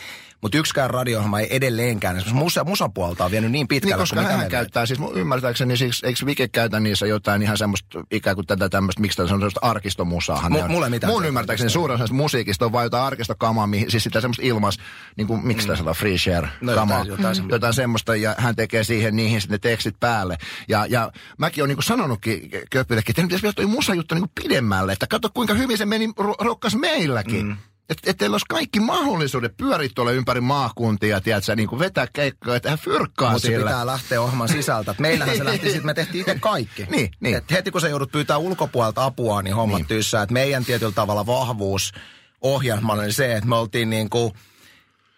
Mutta yksikään radio-ohjelma ei edelleenkään. Musa, musapuolta on vienyt niin pitkälle. Niin, koska hän käyttää, siis ymmärtääkseni, siis, eikö Vike käytä nissä jotain ihan semmoista, ikään kuin tätä tämmöistä, miksi tämä on semmoista arkistomusaahan. M- mulle mitään. Mun ymmärtääkseni suurin osa musiikista on vain jotain arkistokamaa, siis sitä semmoista ilmais, niin kuin, miksi tämä sanotaan, free share-kamaa. No, jotain, jotain semmoista, ja hän tekee siihen niihin sitten tekstit päälle. Ja, ja mäkin olen niin kuin sanonutkin Köpillekin, että pitäisi viedä musajuttu niin kuin pidemmälle, että katso kuinka hyvin se meni rokkas meilläkin. Mm. Että et teillä olisi kaikki mahdollisuudet pyörit tuolla ympäri maakuntia, tiedätkö, niin kuin vetää keikkoja, että hän fyrkkaa sillä. Mutta pitää lähteä ohjelman sisältä. Et meillähän se lähti, sit me tehtiin itse kaikki. Niin, niin. Et heti kun sä joudut pyytää ulkopuolelta apua, niin hommat niin. Tyssää. Että meidän tietyllä tavalla vahvuus ohjelmalla oli se, että me oltiin niin kuin...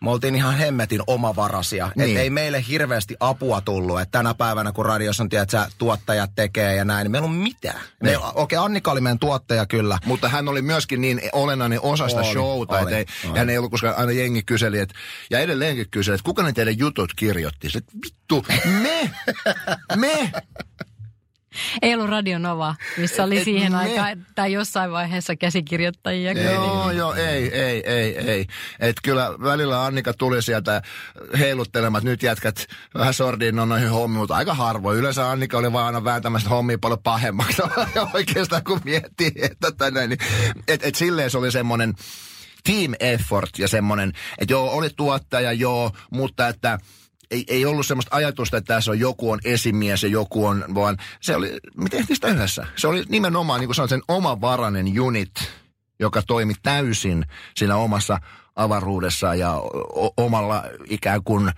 Me oltiin ihan hemmetin omavarasia. Niin. Että ei meille hirveästi apua tullut. Että tänä päivänä, kun radiossa on, tiedätkö, tuottajat tekee ja näin, niin meillä on mitään. Niin. Okei, okay, Annika oli meidän tuottaja kyllä. Mutta hän oli myöskin niin olennainen osa sitä oli, showta. Oli, ei, oli. Hän ei ollut, koska aina jengi kyseli, et, ja edelleenkin kyseli, että kuka ne teidän jutut kirjoitti? Sitten, vittu, me, me. Ei ollut Radio Nova, missä oli et siihen me... aikaan tai jossain vaiheessa käsikirjoittajia. Ei, joo, joo, ei, ei, ei, ei. Että kyllä välillä Annika tuli sieltä heiluttelemaan, nyt jätkät vähän sordiin on noihin hommiin, mutta aika harvoin. Yleensä Annika oli vaan aina vääntämässä hommia paljon pahemmaksi oikeastaan, kun miettii, että tänään. Niin. Että et silleen se oli semmoinen team effort ja semmoinen, että joo, oli tuottaja, joo, mutta että... Ei, ei ollut semmoista ajatusta, että tässä on joku on esimies ja joku on, vaan se oli, me tehtiin sitä yhdessä. Se oli nimenomaan, niin kuin sanoin, sen omavarainen unit, joka toimi täysin siinä omassa avaruudessa ja o- omalla ikään kuin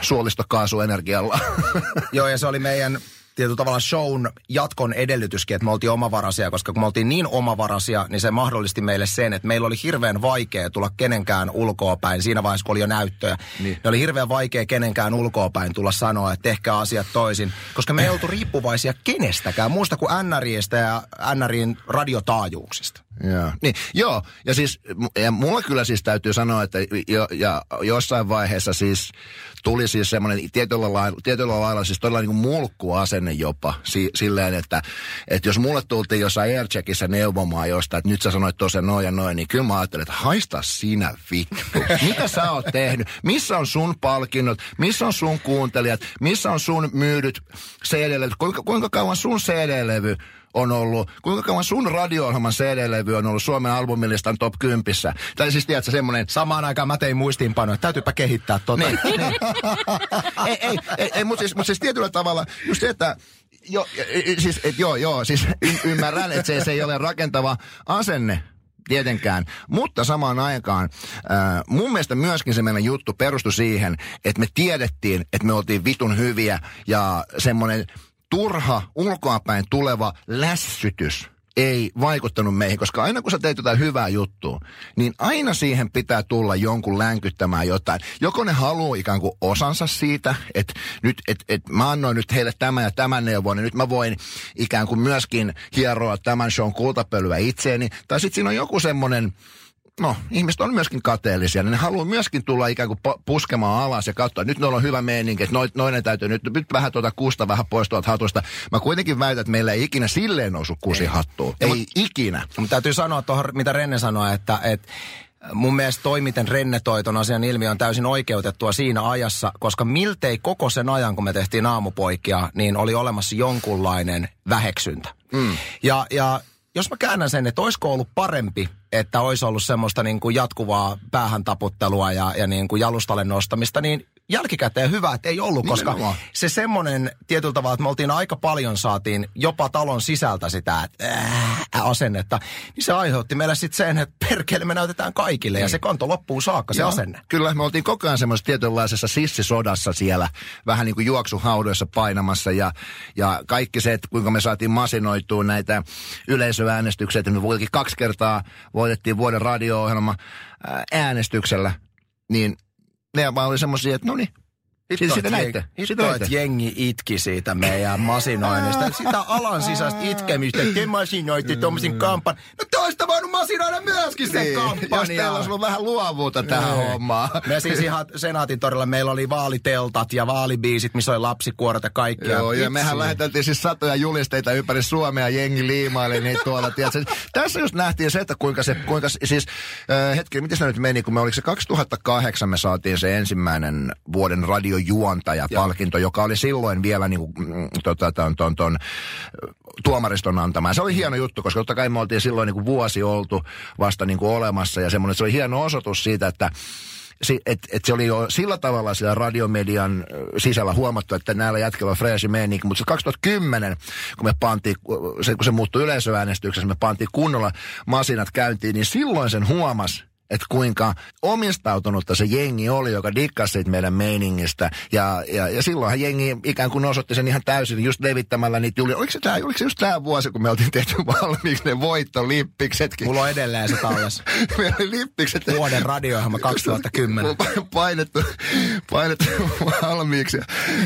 suolistokaasuenergialla. Joo, ja se oli meidän tietyllä tavalla shown jatkon edellytyskin, että me oltiin omavaraisia, koska kun me oltiin niin omavaraisia, niin se mahdollisti meille sen, että meillä oli hirveän vaikea tulla kenenkään ulkoopäin siinä vaiheessa, kun oli jo näyttöjä. Niin. Ne oli hirveän vaikea kenenkään ulkoopäin tulla sanoa, että tehkää asiat toisin, koska me ei oltu riippuvaisia kenestäkään, muusta kuin N R J:stä ja N R J:n radiotaajuuksista. Joo. Niin, joo, ja siis ja mulla kyllä siis täytyy sanoa, että jo, ja jossain vaiheessa siis tuli siis semmoinen tietyllä lailla, tietyllä lailla siis todella niin kuin mulkkuasenne jopa si, silleen, että, että jos mulle tultiin jossain aircheckissä neuvomaan jostain, että nyt sä sanoit tosiaan noin ja noin, niin kyllä mä ajattelin, että haista sinä vittu. Mitä sä oot tehnyt? Missä on sun palkinnot? Missä on sun kuuntelijat? Missä on sun myydyt C D-levyt? Kuinka, kuinka kauan sun C D-levy on ollut, kuinka kauan sun radio-ohjelman C D-levy on ollut Suomen albumilistan top kymmenen. Tai siis tiedätkö semmoinen, samaan aikaan mä tein muistiinpanoja, että täytyypä kehittää tota. Niin, niin. ei, ei, ei, ei mutta siis, mut siis tietyllä tavalla just se, että jo, siis, et, joo, joo, siis y- ymmärrän, että se, se ei ole rakentava asenne tietenkään, mutta samaan aikaan äh, mun mielestä myöskin se meidän juttu perustui siihen, että me tiedettiin, että me oltiin vitun hyviä ja semmoinen turha, ulkoapäin tuleva lässytys ei vaikuttanut meihin, koska aina kun sä teet jotain hyvää juttua, niin aina siihen pitää tulla jonkun länkyttämään jotain. Joko ne haluaa ikään kuin osansa siitä, että nyt, et, et, mä annoin nyt heille tämän ja tämän neuvon, niin nyt mä voin ikään kuin myöskin hieroa tämän shown kultapölyä itseeni. Tai sitten siinä on joku semmoinen, no ihmiset on myöskin kateellisia, niin ne haluaa myöskin tulla ikään kuin puskemaan alas ja katsoa, nyt noilla on hyvä meininki, että noin, noinen täytyy nyt, nyt vähän tuota kusta vähän pois tuolta hatusta. Mä kuitenkin väitän, että meillä ei ikinä silleen nousu kusi hattuun. Ei, ei ikinä. Mutta täytyy sanoa tuohon, mitä Renne sanoi, että... että mun mielestä toi, miten Renne toi ton asian ilmiö on täysin oikeutettua siinä ajassa, koska miltei koko sen ajan, kun me tehtiin aamupoikia, niin oli olemassa jonkunlainen väheksyntä. Mm. Ja, ja jos mä käännän sen, että olisiko ollut parempi, että olisi ollut semmoista niin kuin jatkuvaa päähän taputtelua ja, ja niin kuin jalustalle nostamista, niin jälkikäteen hyvä, että ei ollut, koska nimenomaan se semmoinen tietyllä tavalla, että me oltiin aika paljon, saatiin jopa talon sisältä sitä että, äh, asennetta, niin se aiheutti meille sitten sen, että perkele me näytetään kaikille niin. Ja se kanto loppuun saakka, se joo, asenne. Kyllä, me oltiin koko ajan semmoisessa tietynlaisessa sissisodassa siellä, vähän niin kuin juoksuhaudoissa painamassa ja, ja kaikki se, että kuinka me saatiin masinoitua näitä yleisöäänestyksiä, että me voikin kaksi kertaa voitettiin vuoden radio-ohjelma äänestyksellä, niin ne vaan oli semmosia, että no niin. Hittoit jengi, jengi itki siitä meidän masinoinnista. Sitä alan sisäistä itkemistä. Te masinoitte tuommoisen kampan. No te olisitte voinut masinoida myöskin sen niin, kampanjaa. Jos teillä olisi ollut vähän luovuutta tähän niin. hommaan. Me siis ihan Senaatin torilla meillä oli vaaliteltat ja vaalibiisit, missä oli lapsikuorot ja kaikkea. Joo, ja mehän läheteltiin siis satoja julisteita ympäri Suomea. Jengi liimaili niitä tuolla. Tässä just nähtiin se, että kuinka se, kuinka siis, äh, hetki, miten se nyt meni, kun me oliko se kaksituhattakahdeksan me saatiin se ensimmäinen vuoden radio juontajapalkinto, ja. joka oli silloin vielä niin kuin, tota, ton, ton, ton, tuomariston antama. Se oli hieno juttu, koska totta kai me oltiin silloin niin kuin vuosi oltu vasta niin kuin olemassa, ja semmoinen, se oli hieno osoitus siitä, että että et se oli jo sillä tavalla siellä radiomedian sisällä huomattu, että näillä jätkillä on freesi meininki. Mutta se kaksituhattakymmenen, kun me pantiin, se, kun se muuttui yleisöäänestyksessä, me pantiin kunnolla masinat käyntiin, niin silloin sen huomasi, että kuinka omistautunutta se jengi oli, joka dikkasi siitä meidän meiningistä. Ja, ja, ja silloinhan jengi ikään kuin osoitti sen ihan täysin, just levittämällä niitä julia. Oliko se, tää, oliko se just tämä vuosi, kun me oltiin tehty valmiiksi ne voittolippiksetkin? Mulla on edelleen se tallessa. Meillä oli lippikset. Vuoden radio-ohjelma kaksituhattakymmenen. Painettu, painettu valmiiksi.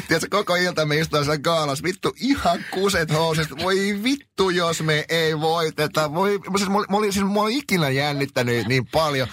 Tiedätkö, koko ilta me istutaan siellä gaalassa. Vittu, ihan kuset housista. Voi vittu, jos me ei voiteta. Voi, siis mä, mä olin, siis mä olin ikinä jännittänyt niin paljon.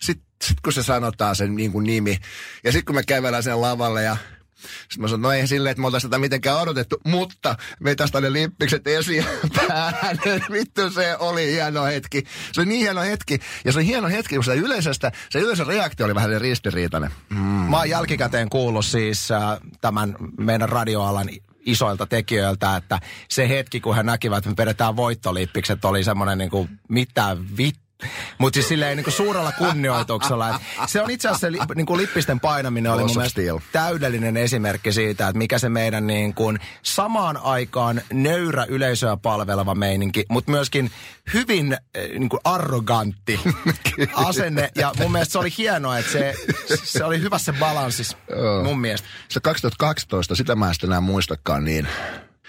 Sitten sit kun se sanotaan sen niin kuin nimi, ja sitten kun me kävelään sen lavalle, ja sitten mä sanon, no ei silleen, että me oltaisiin tätä mitenkään odotettu, mutta me tästä ne lippikset esiin päähän. Vittu, se oli hieno hetki. Se oli niin hieno hetki, ja se oli hieno hetki, kun se yleisestä, se yleisön reaktio oli vähän ristiriitainen. Mm. Mä oon jälkikäteen kuullut siis äh, tämän meidän radioalan isoilta tekijöiltä, että se hetki, kun he näkivät, että me vedetään voittolippikset, oli semmoinen niin kuin, mitä vittu. Mutta siis silleen niin suurella kunnioituksella. Et se on itse asiassa li, niin lippisten painaminen oli mun mielestä täydellinen esimerkki siitä, että mikä se meidän niin kuin samaan aikaan nöyrä yleisöä palveleva meininki, mutta myöskin hyvin niin kuin arrogantti asenne. Ja mun mielestä se oli hienoa, että se, se oli hyvä se balanssi mun mielestä. Sitä kaksituhattakaksitoista, sitä mä en enää muistakaan niin.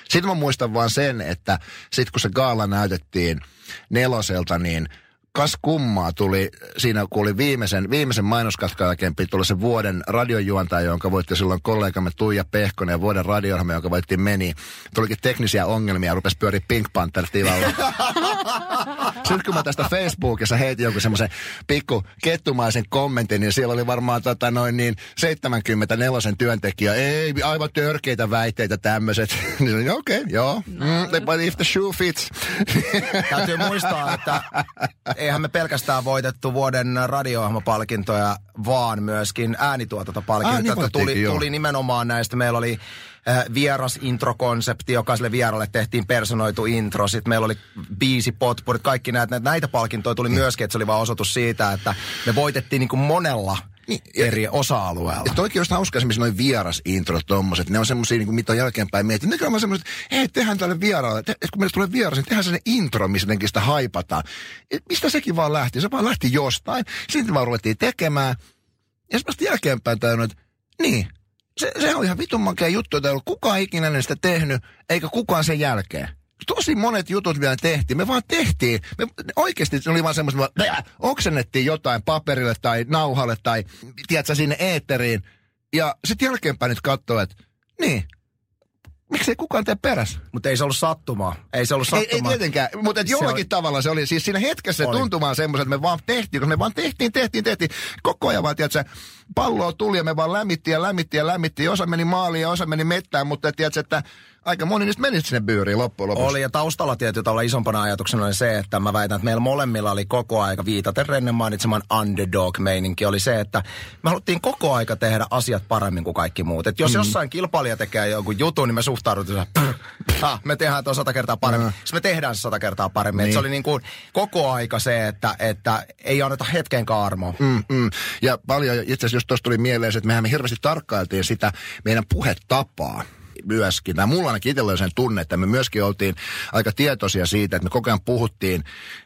Sitten mä muistan vaan sen, että sit kun se gaala näytettiin Neloselta, niin kas kummaa tuli siinä, kun oli viimeisen, viimeisen mainoskatkan jälkeen tuli se vuoden radiojuontaja, jonka voitti silloin kollegamme Tuija Pehkonen, ja vuoden radioohjelma, jonka voitti meni. Tulikin teknisiä ongelmia ja rupesi pyöriä Pink Panther -tilalla. Sitten kun mä tästä Facebookissa heitin jonkun semmoisen pikku kettumaisen kommentin, niin siellä oli varmaan tota noin niin seitsemänkymmentäneljä työntekijä. Ei, aivan törkeitä väitteitä tämmöiset. Niin okei, okay, joo. Mm, if the shoe fits. Täytyy muistaa, että eihän me pelkästään voitettu vuoden radio-ohjelmapalkintoja, vaan myöskin äänituotantopalkintoja, ah, niin jotka tuli, tuli nimenomaan näistä. Meillä oli äh, vieras introkonsepti, jokaiselle vieralle tehtiin personoitu intro. Sitten meillä oli biisi, potpurit, kaikki näitä, näitä palkintoja tuli myöskin, että se oli vaan osoitus siitä, että me voitettiin niin kuin monella niin, eri osa-alueella. Ja toikin olisi hauska esimerkiksi noin vierasintrot tommoset. Ne on semmosia, niin mitä on jälkeenpäin miettinyt. Ne kyllä on semmoset, että hei, tehdään tälle vieraalle. Te, kun meille tulee vieras, niin tehdään se intro, missä jotenkin sitä haipataan. Et mistä sekin vaan lähti? Se vaan lähti jostain. Sitten vaan ruvettiin tekemään. Ja semmoista jälkeenpäin tajunnut, että niin, se, sehän on ihan vitun makea juttu, että ei ollut kukaan ikinä sitä tehnyt, eikä kukaan sen jälkeen. Tosi monet jutut vielä tehtiin. Me vaan tehtiin. Me oikeasti se oli vaan semmoista, että me oksennettiin jotain paperille tai nauhalle tai, tiedätkö, sinne eetteriin. Ja sitten jälkeenpäin nyt katsoo, että niin, miksei kukaan tee perässä? Mutta ei se ollut sattumaa. Ei se ollut sattumaa. Ei, ei tietenkään, mutta jollakin oli tavalla se oli. Siis siinä hetkessä se tuntui vaan semmoisen, että me vaan tehtiin, koska me vaan tehtiin, tehtiin, tehtiin. Koko ajan vaan, tiedätkö, palloa tuli ja me vaan lämmittiin ja lämmittiin ja lämmittiin. Osa meni maaliin ja osa meni mettään, mutta tiedätkö, että aika moni niistä meni sinne byyriin loppujen lopuksi. Oli, ja taustalla tietyllä tavalla isompana ajatuksena oli se, että mä väitän, että meillä molemmilla oli koko aika, viitaten Rennen mainitseman underdog-meininki, oli se, että me haluttiin koko aika tehdä asiat paremmin kuin kaikki muut. Et jos mm. jossain kilpailija tekee jonkun jutun, niin me suhtaudutaan, ah, me tehdään tuon sata kertaa paremmin. Mm. Sitten me tehdään se sata kertaa paremmin. Niin. Et se oli niin kuin koko aika se, että, että ei anneta hetkenkään armoa. Mm, mm. Ja paljon itse asiassa, jos tuossa tuli mieleen, että mehän me hirveästi tarkkailtiin sitä meidän puhetapaa. myöskin, tai mulla ainakin itsellä oli sen tunne, että me myöskin oltiin aika tietoisia siitä, että me koko ajan puhuttiin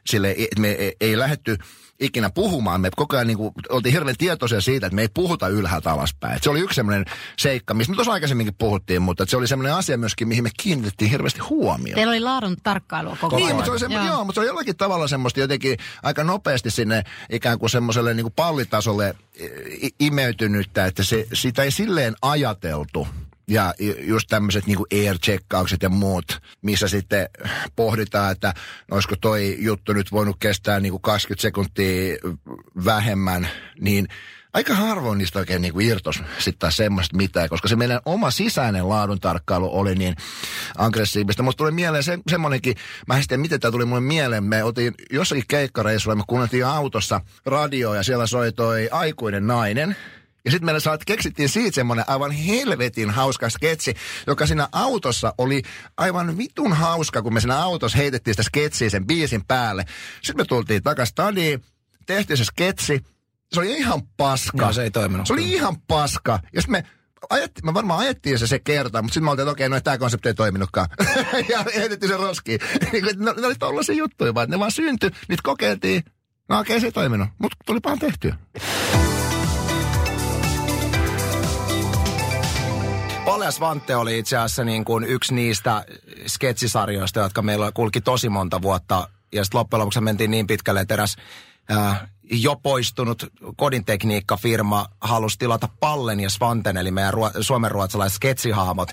sille, että me ei lähdetty ikinä puhumaan. Me koko ajan niin kuin, oltiin hirveän tietoisia siitä, että me ei puhuta ylhäältä alaspäin. Et se oli yksi semmoinen seikka, mistä me tuossa aikaisemminkin puhuttiin, mutta se oli semmoinen asia myöskin, mihin me kiinnitettiin hirveästi huomiota. Teillä oli laadun tarkkailua koko ajan. Niin, mutta se, mut se oli jollakin tavalla semmoista jotenkin aika nopeasti sinne ikään kuin semmoiselle niin kuin pallitasolle imeytynyttä, että se, sitä ei silleen ajateltu. Ja just tämmöiset niinku air-checkaukset ja muut, missä sitten pohditaan, että olisiko toi juttu nyt voinut kestää niinku kaksikymmentä sekuntia vähemmän, niin aika harvoin niistä oikein niinku irtos sitten taas semmoista mitään, koska se meidän oma sisäinen laaduntarkkailu oli niin aggressiivista. Musta tuli mieleen se, semmoinenkin, mä en sitten miten tämä tuli mulle mieleen, me otin jossakin keikkareissulla, me kuunneltiin autossa radioa ja siellä soi toi aikuinen nainen. Ja sitten meillä keksittiin siitä semmoinen aivan helvetin hauska sketsi, joka siinä autossa oli aivan vitun hauska, kun me siinä autossa heitettiin sitä sketsiä sen biisin päälle. Sitten me tultiin takas stadiin, tehtiin se sketsi, se oli ihan paska. No, se ei toiminut. Se oli ihan paska. Ja sitten me... Ajetti, mä varmaan ajettiin se se kerta, mutta sitten mä oltiin, että okei, okay, no tämä konsepti ei toiminutkaan. Ja heitettiin se roskiin. ne, ne oli tollaisia juttuja vaan, ne vaan syntyi, niitä kokeiltiin. No okei, okay, se ei toiminut, mutta tulipahan tehtyä. Paljas Vantte oli itse asiassa niin kuin yksi niistä sketsisarjoista, jotka meillä kulki tosi monta vuotta. Ja sitten loppujen lopuksi mentiin niin pitkälle, että eräs ää, jo poistunut kodintekniikkafirma halusi tilata Pallen ja Svanten, eli meidän ruo- suomenruotsalaiset sketsihahmot,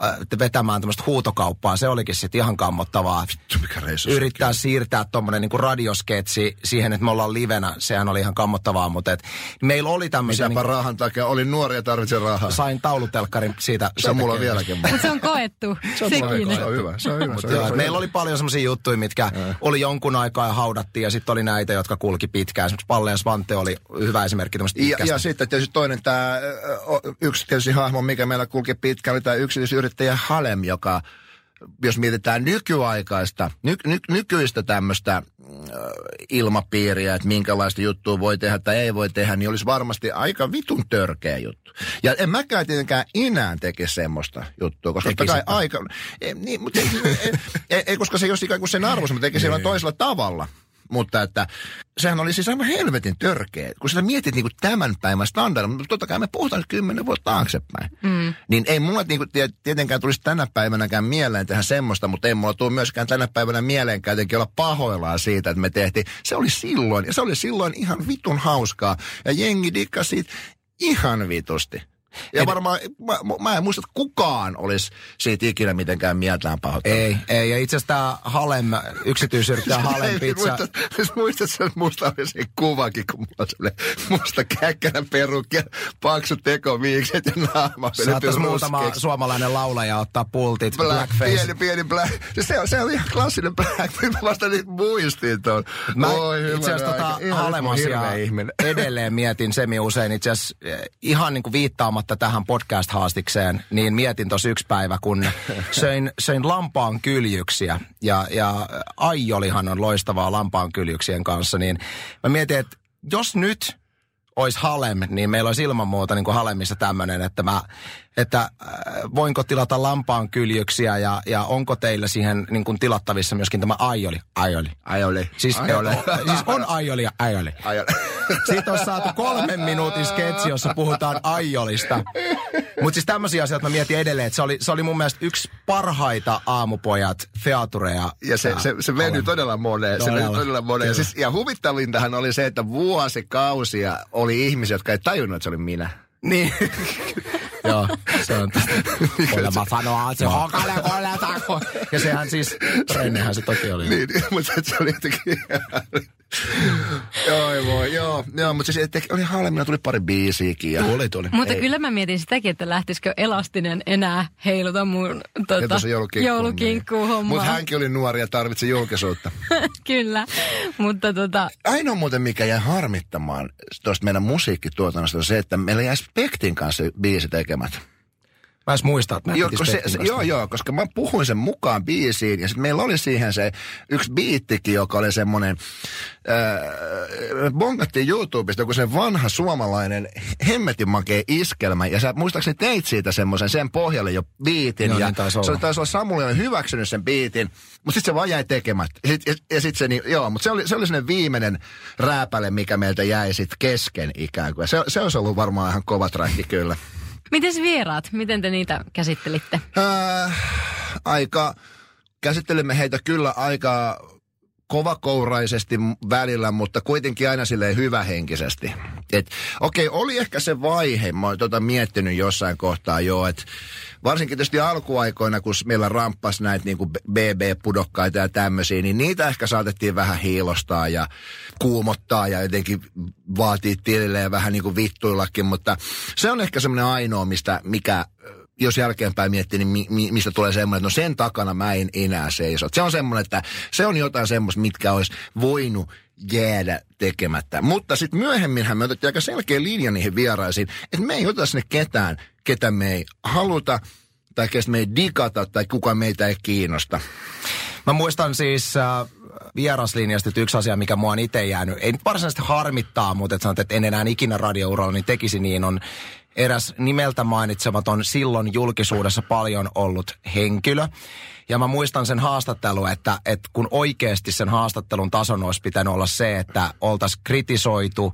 ää, vetämään tämmöistä huutokauppaa. Se olikin sitten ihan kammottavaa. Vittu, mikä reissu. Yrittää siirtää tuommoinen niin kuin radiosketsi siihen, että me ollaan livenä. Sehän oli ihan kammottavaa, mutta et, meillä oli tämmöisiä... Mitäpä niin, rahan takia, olin nuori ja tarvitsin rahaa. Sain taulutelkkarin siitä. Se on mulla on vieläkin. Mutta se on koettu. Se on, sekin. Se on hyvä, se on hyvä. Se on hyvä. Meillä oli paljon semmoisia juttuja, mitkä Ää. oli jonkun aikaa ja haudattiin, ja sitten oli näitä, jotka kulki pitkään. Esimerkiksi Palle ja Svante oli hyvä esimerkki tämmöistä pitkästä. Ja, ja sitten tietysti toinen tämä yksi tietysti hahmo, mikä meillä kulki pitkään, oli tämä yksityisyrittäjä Halem, joka... Jos mietitään nykyaikaista, ny, ny, nykyistä tämmöistä ilmapiiriä, että minkälaista juttua voi tehdä tai ei voi tehdä, niin olisi varmasti aika vitun törkeä juttu. Ja en mäkään tietenkään enää tekisi semmoista juttua, koska totta kai aika... Ei, niin, mutta ei, ei, ei, koska se ei olisi ikään kuin sen arvossa, mutta tekisi sillä toisella tavalla. Mutta että sehän oli siis aivan helvetin törkeä. Kun sitä mietit niin kuin tämän päivän standardin, mutta totta kai me puhutaan nyt kymmenen vuotta taaksepäin. Mm. Niin ei mulla niin kuin tietenkään tulisi tänä päivänäkään mieleen tehdä semmoista, mutta ei mulla tule myöskään tänä päivänä mieleenkään jotenkin olla pahoillaan siitä, että me tehtiin. Se oli silloin, ja se oli silloin ihan vitun hauskaa. Ja jengi dikkasi siitä ihan vitusti. Ja varmaan, mä, mä en muista, että kukaan olisi siitä ikinä mitenkään mieltään pahoittanut. Ei, ei. Ja itse asiassa tämä Halem, yksityisyrittäjä Halem pizza. Muistat sen, että musta oli se kuvakin, kun mulla on sellainen musta käkkänä perukki ja paksu tekoviikset ja naama. Saattaisi muutama suomalainen laulaja ottaa pultit, black, blackface. Pieni, pieni black. Se on, se on ihan klassinen blackface. Mä vasta niitä muistin tuon. Mä itse asiassa tota Halem-asiaa edelleen mietin semi-usein. Itse asiassa ihan niin kuin viittaamatta tähän podcast-haastikseen, niin mietin tuossa yksi päivä, kun söin, söin lampaan kyljyksiä, ja, ja Aiolihan on loistavaa lampaan kyljyksien kanssa, niin mä mietin, että jos nyt olisi Halem, niin meillä olisi ilman muuta niin kuin Halemissa tämmöinen, että, mä, että äh, voinko tilata lampaan kyljyksiä, ja, ja onko teillä siihen niin kuin tilattavissa myöskin tämä Aioli. Aioli. Aioli. Siis, Aioli. Siis on Aioli ja Aioli. Aioli. Siitä on saatu kolmen minuutin sketsi, jossa puhutaan Aiolista. Mutta siis tämmöisiä asioita mä mietin edelleen, että se oli, se oli mun mielestä yksi parhaita aamupojat, featureja. Ja se, se, se meni todella moneen. Se meni todella moneen. Siis, ja huvittavintahan oli se, että vuosikausia oli ihmisiä, jotka ei tajunnut, että se oli minä. Niin. Joo, se on tästä. Kyllä mä sanoa, että se Honkanen kolletako. Ja sehän siis, Rennehän se toki oli. Niin, mutta se oli jotenkin... Joo, voi, joo. Joo, mutta siis ette, oli Halemina, tuli pari biisiäkin. Ja... Tuli, tuli. Mutta ei. Kyllä mä mietin sitäkin, että lähtisikö Elastinen enää heiluta mun tota, joulukinkkuun hommaan. Mutta hänkin oli nuori ja tarvitsi julkisuutta. Kyllä, mutta tota... Ainoa muuten, mikä jäi harmittamaan tuosta meidän musiikkituotannosta on se, että meillä jäi Spektin kanssa biisi tekemät. Mä edes muistan, että mä joo, se, se, joo, joo, koska mä puhuin sen mukaan biisiin ja sitten meillä oli siihen se yksi biittikin, joka oli semmoinen, äh, bongattiin YouTubesta joku se vanha suomalainen hemmetin makea iskelmä ja sä muistaakseni teit siitä semmoisen sen pohjalle jo biitin joo, ja niin taisi se taisi olla Samuli oli hyväksynyt sen biitin, mutta sitten se vaan jäi tekemättä. Ja, ja, ja sitten se niin, joo, mutta se oli, se oli semmoinen viimeinen rääpäle, mikä meiltä jäi sitten kesken ikään kuin. Se, se olisi ollut varmaan ihan kova träkki kyllä. Mites vieraat? Miten te niitä käsittelitte? Äh, aika, käsittelimme heitä kyllä aika kovakouraisesti välillä, mutta kuitenkin aina silleen hyvähenkisesti. Et, okei, oli ehkä se vaihe, mä oon tota miettinyt jossain kohtaa jo, että varsinkin tietysti alkuaikoina, kun meillä ramppasi näitä niin kuin B B-pudokkaita ja tämmöisiä, niin niitä ehkä saatettiin vähän hiilostaa ja kuumottaa ja jotenkin vaatii tililleen vähän niin kuin vittuillakin, mutta se on ehkä semmoinen ainoa, mistä mikä... Jos jälkeenpäin miettii, niin mi- mi- mistä tulee semmoinen, että no sen takana mä en enää seiso. Se on semmoinen, että se on jotain semmoista, mitkä olisi voinut jäädä tekemättä. Mutta sitten myöhemminhän me otettiin aika selkeä linja niihin vieraisiin, että me ei ota sinne ketään, ketä me ei haluta, tai kestä me ei digata, tai kuka meitä ei kiinnosta. Mä muistan siis... Äh... vieraslinjasta yksi asia, mikä mua on itse jäänyt, ei nyt varsinaisesti harmittaa, mutta et sanot, että en enää ikinä radiouralla niin tekisi niin, on eräs nimeltä mainitsematon silloin julkisuudessa paljon ollut henkilö. Ja mä muistan sen haastattelun, että, että kun oikeasti sen haastattelun tason olisi pitänyt olla se, että oltaisiin kritisoitu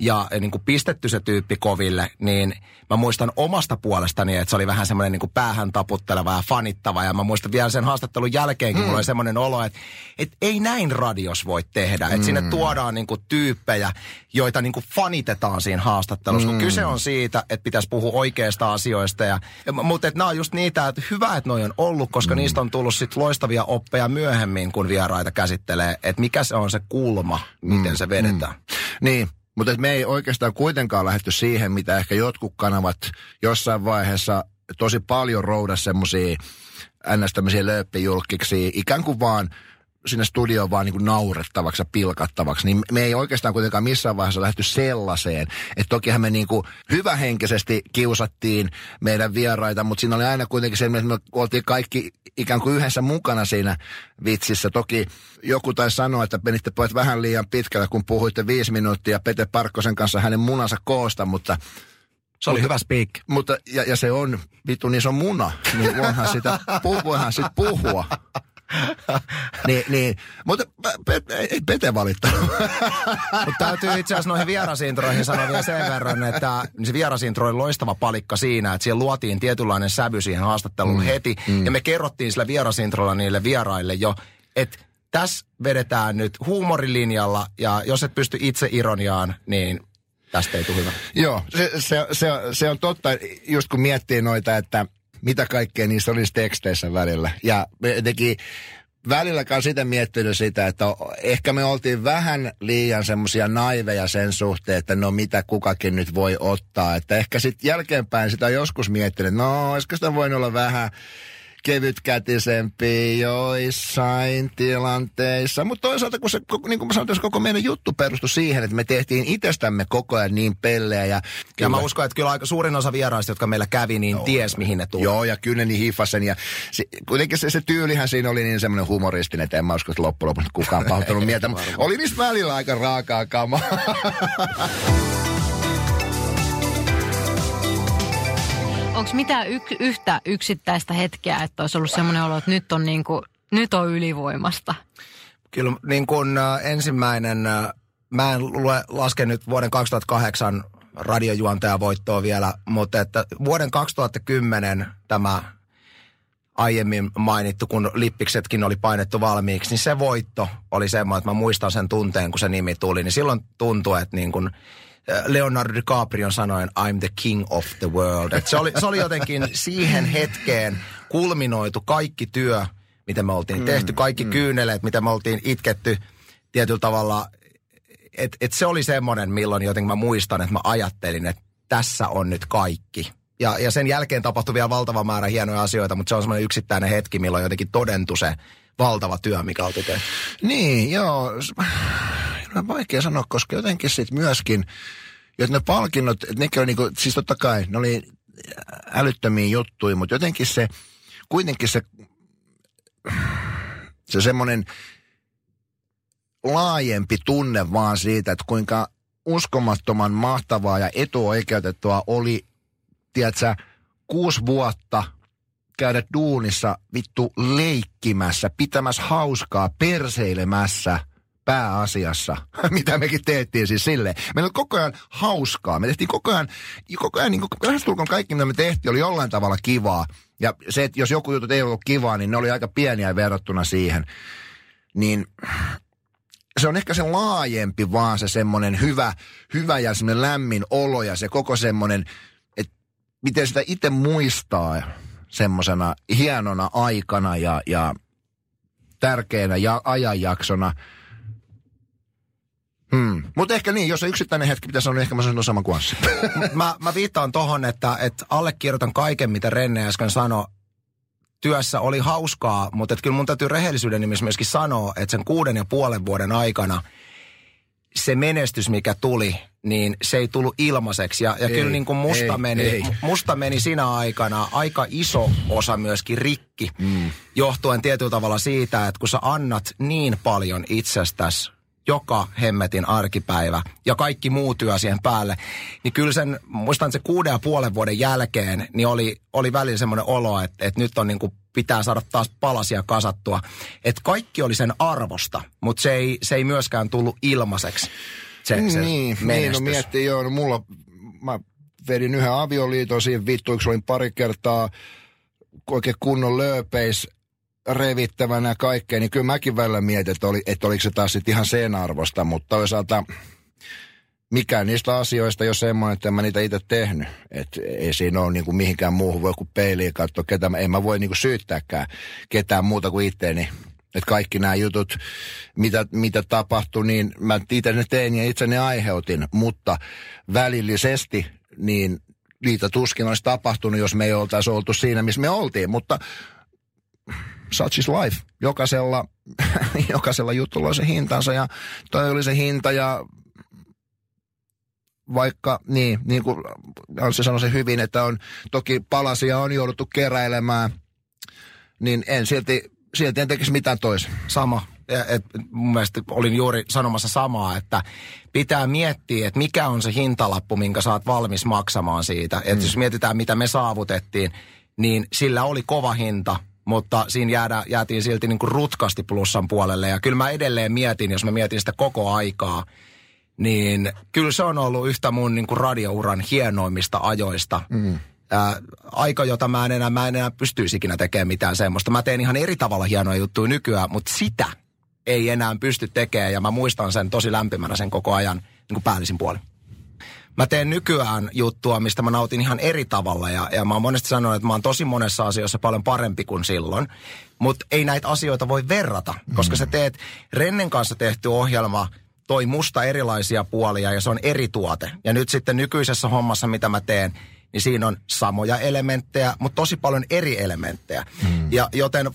ja niin kuin pistetty se tyyppi koville, niin mä muistan omasta puolestani, että se oli vähän semmoinen niin kuin päähän taputteleva ja fanittava. Ja mä muistan vielä sen haastattelun jälkeenkin, mm. mulla oli semmoinen olo, että, että ei näin radios voi tehdä. Mm. Että sinne tuodaan niin kuin tyyppejä, joita niin kuin fanitetaan siinä haastattelussa. Mm. Kun kyse on siitä, että pitäisi puhua oikeista asioista. Ja, mutta että nämä on just niitä, että hyvä, että noi on ollut, koska mm. niistä on tullut sit loistavia oppeja myöhemmin, kun vieraita käsittelee. Että mikä se on se kulma, miten mm. se vedetään. Mm. Niin. Mutta me ei oikeastaan kuitenkaan lähdetty siihen, mitä ehkä jotkut kanavat jossain vaiheessa tosi paljon roudas semmosia ns. Tämmöisiä lööppijulkkiksi, ikään kuin vaan sinne studioon vaan niin kuin naurettavaksi ja pilkattavaksi. Niin me ei oikeastaan kuitenkaan missään vaiheessa lähdetty sellaiseen. Että tokihan me niin kuin hyvähenkisesti kiusattiin meidän vieraita, mutta siinä oli aina kuitenkin se, että me oltiin kaikki ikään kuin yhdessä mukana siinä vitsissä. Toki joku taisi sanoa, että menitte pojat vähän liian pitkälle, kun puhuitte viisi minuuttia Pete Parkkosen kanssa hänen munansa koosta, mutta... Se oli mutta, hyvä speak. Mutta, ja, ja se on vitun iso muna, niin voihan sitä voihan sit puhua. niin, niin, mutta ei Pete valittanut. Mutta täytyy itse asiassa noihin vierasintroihin sanoa vielä sen verran, että se vierasintro oli loistava palikka siinä, että siellä luotiin tietynlainen sävy siihen haastatteluun mm. heti. Mm. Ja me kerrottiin sillä vierasintrolla niille vieraille jo, että tässä vedetään nyt huumorilinjalla ja jos et pysty itse ironiaan, niin tästä ei tule hyvä. Joo, se, se, se, se on totta, just kun miettii noita, että mitä kaikkea niissä olisi teksteissä välillä. Ja jotenkin välilläkaan sitä miettinyt sitä, että ehkä me oltiin vähän liian semmoisia naiveja sen suhteen, että no mitä kukakin nyt voi ottaa. Että ehkä sitten jälkeenpäin sitä joskus miettinyt, että no olisiko sitä voinut olla vähän kevytkätisempi joissain tilanteissa. Mutta toisaalta, kun se, niin kuin mä sanoin, koko meidän juttu perustui siihen, että me tehtiin itsestämme koko ajan niin pellejä. Ja, ja mä uskon, että kyllä aika suurin osa vieraista, jotka meillä kävi, niin no, ties mihin ne tuli. Joo, ja kyllä ne niin hiffasen. Ja se, kuitenkin se, se tyylihän siinä oli niin semmoinen humoristinen, että en mä usko, että loppujen lopuksi kukaan pahoittanut mieltä. Oli niistä välillä aika raakaa kamaa. Onko mitään yk- yhtä yksittäistä hetkeä, että olisi ollut semmoinen olo, että nyt on, niin kuin, nyt on ylivoimasta? Kyllä niin kuin ensimmäinen, mä en lue, laske nyt vuoden kaksituhattakahdeksan radiojuontajavoittoa vielä, mutta että vuoden kaksituhattakymmenen tämä aiemmin mainittu, kun lippiksetkin oli painettu valmiiksi, niin se voitto oli semmoinen, että mä muistan sen tunteen, kun se nimi tuli, niin silloin tuntui, että niin kuin Leonardo DiCaprion sanoen I'm the king of the world. Et se oli, se oli jotenkin siihen hetkeen kulminoitu kaikki työ, mitä me oltiin mm, tehty, kaikki mm. kyyneleet, mitä me oltiin itketty tietyllä tavalla. Et, et se oli semmoinen, milloin jotenkin mä muistan, että mä ajattelin, että tässä on nyt kaikki. Ja, ja sen jälkeen tapahtui vielä valtava määrä hienoja asioita, mutta se on semmoinen yksittäinen hetki, milloin jotenkin todentui se valtava työ, mikä oltiin tehty. Niin, joo. Vaikea sanoa, koska jotenkin sitten myöskin, että ne palkinnot, että nekin oli niinku, siis totta kai, ne oli älyttömiä juttuja, mutta jotenkin se, kuitenkin se, se semmoinen laajempi tunne vaan siitä, että kuinka uskomattoman mahtavaa ja etuoikeutettua oli, tiedätkö, kuusi vuotta käydä duunissa vittu leikkimässä, pitämässä hauskaa, perseilemässä pääasiassa, mitä mekin teettiin siis silleen. Meillä oli koko ajan hauskaa, me tehtiin koko ajan, koko ajan niin kuin lähestulkoon kaikki, mitä me tehtiin, oli jollain tavalla kivaa. Ja se, että jos joku jutut ei ollut kivaa, niin ne oli aika pieniä verrattuna siihen. Niin se on ehkä se laajempi vaan se semmoinen hyvä, hyvä ja semmoinen lämmin olo ja se koko semmoinen, että miten sitä itse muistaa semmosena hienona aikana ja, ja tärkeänä ja ajanjaksona. Hmm. Mutta ehkä niin, jos se yksittäinen hetki pitäisi sanoa, niin ehkä mä sanon saman kuin Anssi. mä, mä viittaan tohon, että, että allekirjoitan kaiken, mitä Renne äsken sanoi. Työssä oli hauskaa, mutta että kyllä mun täytyy rehellisyyden nimissä myöskin sanoa, että sen kuuden ja puolen vuoden aikana se menestys, mikä tuli, niin se ei tullut ilmaiseksi. Ja, ja ei, kyllä niin kuin musta, ei, meni, ei. musta meni sinä aikana aika iso osa myöskin rikki, mm. johtuen tietyllä tavalla siitä, että kun sä annat niin paljon itsestäsi joka hemmetin arkipäivä ja kaikki muu työ siihen päälle, niin kyllä sen, muistan se kuuden ja puolen vuoden jälkeen, niin oli, oli välillä semmoinen olo, että, että nyt on niin kuin pitää saada taas palasia kasattua. Että kaikki oli sen arvosta, mutta se ei, se ei myöskään tullut ilmaiseksi se, se niin, menestys. Niin, no miettii joo, no mulla, mä vedin yhden avioliiton siinä vittuiksi, olin pari kertaa oikein kunnon lööpeis, revittävänä kaikkea, niin kyllä mäkin välillä mietin, että, oli, että oliko se taas sitten ihan sen arvosta, mutta toisaalta mikään niistä asioista ei ole semmoinen, että en mä niitä itse tehnyt. Että ei siinä ole niinku mihinkään muuhun voi kuin peiliin katsoa ketään. En mä voi niinku syyttääkään ketään muuta kuin itteeni. Että kaikki nämä jutut, mitä, mitä tapahtui, niin mä itse ne tein ja itse ne aiheutin, mutta välillisesti niin niitä tuskin olisi tapahtunut, jos me ei oltaisi oltu siinä, missä me oltiin, mutta such is life. Jokaisella, jokaisella jutulla on se hintansa ja toi oli se hinta ja vaikka, niin, niin kuin Anssi sanoi se hyvin, että on toki palasia on jouduttu keräilemään, niin en silti, silti en tekisi mitään toista. Sama. Et, mun mielestä olin juuri sanomassa samaa, että pitää miettiä, että mikä on se hintalappu, minkä sä oot valmis maksamaan siitä. Et mm. jos mietitään, mitä me saavutettiin, niin sillä oli kova hinta. Mutta siinä jäädä, jäätiin silti niin kuin rutkasti plussan puolelle. Ja kyllä mä edelleen mietin, jos mä mietin sitä koko aikaa, niin kyllä se on ollut yhtä mun niin kuin radiouran hienoimmista ajoista. Mm. Ää, aika, jota mä en enää, mä en enää pystyisi ikinä tekemään mitään semmoista. Mä teen ihan eri tavalla hienoja juttuja nykyään, mutta sitä ei enää pysty tekemään. Ja mä muistan sen tosi lämpimänä sen koko ajan niin kuin päällisin puolin. Mä teen nykyään juttua, mistä mä nautin ihan eri tavalla ja, ja mä oon monesti sanonut, että mä oon tosi monessa asiassa paljon parempi kuin silloin. Mutta ei näitä asioita voi verrata, koska sä teet Rennen kanssa tehty ohjelma, toi musta erilaisia puolia ja se on eri tuote. Ja nyt sitten nykyisessä hommassa, mitä mä teen, niin siinä on samoja elementtejä, mutta tosi paljon eri elementtejä. Mm. Ja joten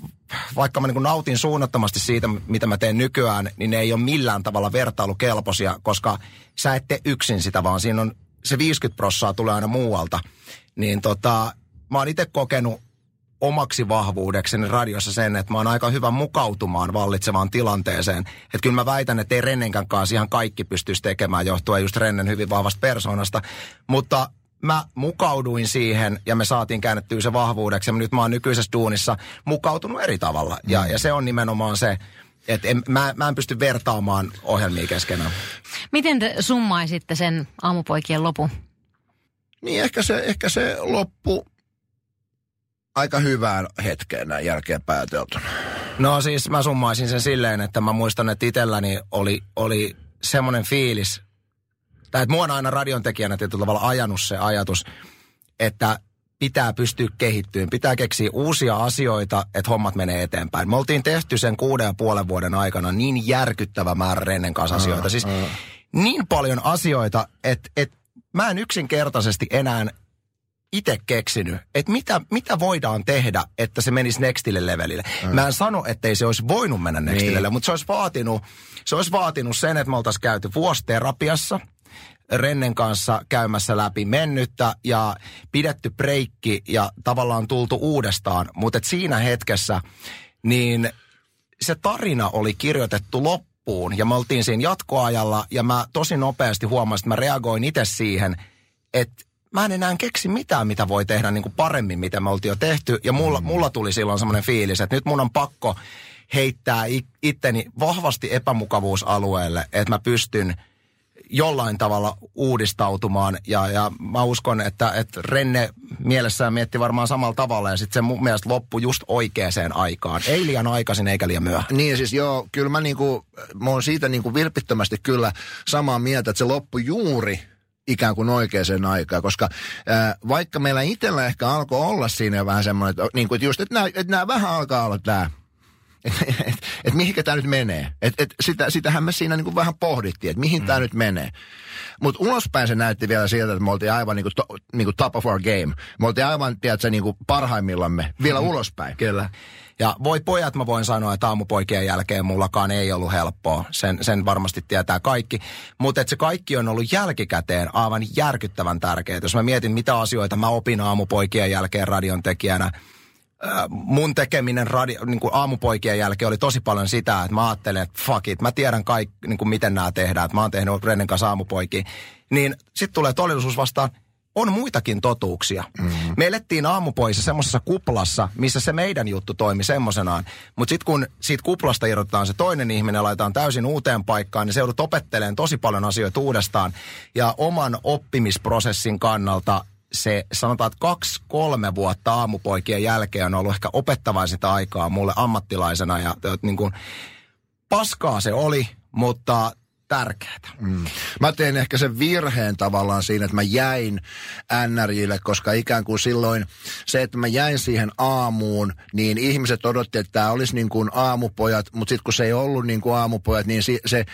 vaikka mä niin kun nautin suunnattomasti siitä, mitä mä teen nykyään, niin ne ei ole millään tavalla vertailukelpoisia, koska sä et tee yksin sitä, vaan siinä on se viisikymmentä prosenttia tulee aina muualta. Niin tota, mä oon itse kokenut omaksi vahvuudekseni radiossa sen, että mä oon aika hyvä mukautumaan vallitsevaan tilanteeseen. Että kyllä mä väitän, että ei Rennenkään kanssa ihan kaikki pystyisi tekemään, johtuen just Rennen hyvin vahvasta persoonasta, mutta mä mukauduin siihen ja me saatiin käännettyä se vahvuudeksi ja nyt mä oon nykyisessä duunissa mukautunut eri tavalla. Mm. Ja, ja se on nimenomaan se, että en, mä, mä en pysty vertaamaan ohjelmia keskenään. Miten te summaisitte sen Aamupoikien lopun? Niin ehkä se, ehkä se loppu aika hyvään hetkeen näin jälkeen pääteltynä. No siis mä summaisin sen silleen, että mä muistan, että itselläni oli, oli semmoinen fiilis, tai että mua on aina radiontekijänä tietyllä tavalla ajanut se ajatus, että pitää pystyä kehittyyn, pitää keksiä uusia asioita, että hommat menee eteenpäin. Me oltiin tehty sen kuuden ja puolen vuoden aikana niin järkyttävä määrä Rennen kanssa asioita. Siis mm, mm. niin paljon asioita, että, että mä en yksinkertaisesti enää itse keksinyt, että mitä, mitä voidaan tehdä, että se menisi nextille levelille. Mm. Mä en sano, ettei se olisi voinut mennä nextille, niin. Mutta se olisi, vaatinut, se olisi vaatinut sen, että me oltaisiin käyty vuosi terapiassa. Rennen kanssa käymässä läpi mennyttä ja pidetty breikki ja tavallaan tultu uudestaan. Mutta siinä hetkessä niin se tarina oli kirjoitettu loppuun ja me oltiin siinä jatkoajalla ja mä tosi nopeasti huomasin, että mä reagoin itse siihen, että mä en enää keksi mitään, mitä voi tehdä niin kuin paremmin, mitä me oltiin jo tehty. Ja mulla, mulla tuli silloin semmoinen fiilis, että nyt mun on pakko heittää itteni vahvasti epämukavuusalueelle, että mä pystyn jollain tavalla uudistautumaan. Ja, ja mä uskon, että, että Renne mielessään mietti varmaan samalla tavalla ja sitten se mun mielestä loppui just oikeaan aikaan. Ei liian aikaisin eikä liian myöhään. Niin siis joo, kyllä mä, niinku, mä oon siitä niinku vilpittömästi kyllä samaa mieltä, että se loppui juuri ikään kuin oikeaan aikaan, koska äh, vaikka meillä itsellä ehkä alkoi olla siinä vähän semmoinen, että niin kuin just, että nämä, että nämä vähän alkaa olla tämä, että et, et, et mihinkä tämä nyt menee. Et, et sitä, sitähän me siinä niin kuin vähän pohdittiin, että mihin mm. tämä nyt menee. Mutta ulospäin se näytti vielä siltä, että me oltiin aivan niin kuin to, niin kuin top of our game. Me oltiin aivan, tiedätkö, niin kuin parhaimmillamme vielä mm. ulospäin. Kyllä. Ja voi pojat, mä voin sanoa, että Aamupoikien jälkeen mullakaan ei ollut helppoa. Sen, sen varmasti tietää kaikki. Mutta se kaikki on ollut jälkikäteen aivan järkyttävän tärkeää. Jos mä mietin, mitä asioita mä opin Aamupoikien jälkeen radion tekijänä. Mun tekeminen radio, niin kuin Aamupoikien jälkeen oli tosi paljon sitä, että mä ajattelin, että fuck it, mä tiedän kaikki, niin kuin miten nämä tehdään. Että mä oon tehnyt Rennen kanssa Aamupoikia. Niin sit tulee todellisuus vastaan. On muitakin totuuksia. Mm-hmm. Me elettiin Aamupoissa semmoisessa kuplassa, missä se meidän juttu toimi semmoisenaan. Mutta sitten kun siitä kuplasta irrotetaan se toinen ihminen ja laitetaan täysin uuteen paikkaan, niin se joudut opettelemaan tosi paljon asioita uudestaan. Ja oman oppimisprosessin kannalta se sanotaan, että kaksi, kolme vuotta Aamupoikien jälkeen on ollut ehkä opettavaisinta aikaa mulle ammattilaisena. Ja niin kun, paskaa se oli, mutta tärkeätä. Mm. Mä tein ehkä sen virheen tavallaan siinä, että mä jäin N R J:lle, koska ikään kuin silloin se, että mä jäin siihen aamuun, niin ihmiset odotti, että tää olisi niin kuin Aamupojat, mutta sitten kun se ei ollut niin kuin Aamupojat, niin se, se